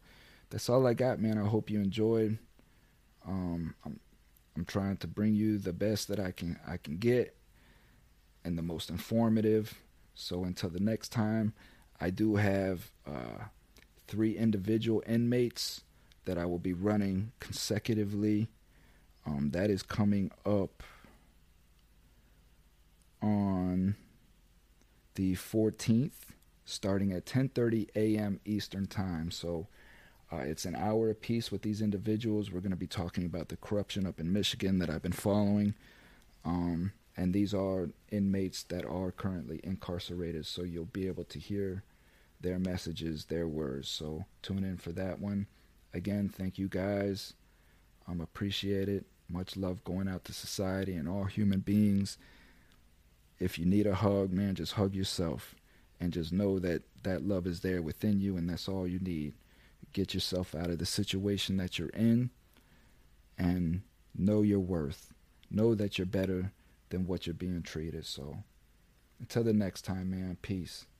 that's all I got, man. I hope you enjoyed. Um, I'm I'm trying to bring you the best that I can I can get and the most informative. So until the next time, I do have uh, three individual inmates that I will be running consecutively. Um, that is coming up on the fourteenth, starting at ten thirty a.m. Eastern Time. So Uh, it's an hour apiece with these individuals. We're going to be talking about the corruption up in Michigan that I've been following. Um, and these are inmates that are currently incarcerated, so you'll be able to hear their messages, their words. So tune in for that one. Again, thank you guys. I'm appreciated. Much love going out to society and all human beings. If you need a hug, man, just hug yourself. And just know that that love is there within you, and that's all you need. Get yourself out of the situation that you're in and know your worth. Know that you're better than what you're being treated. So until the next time, man, peace.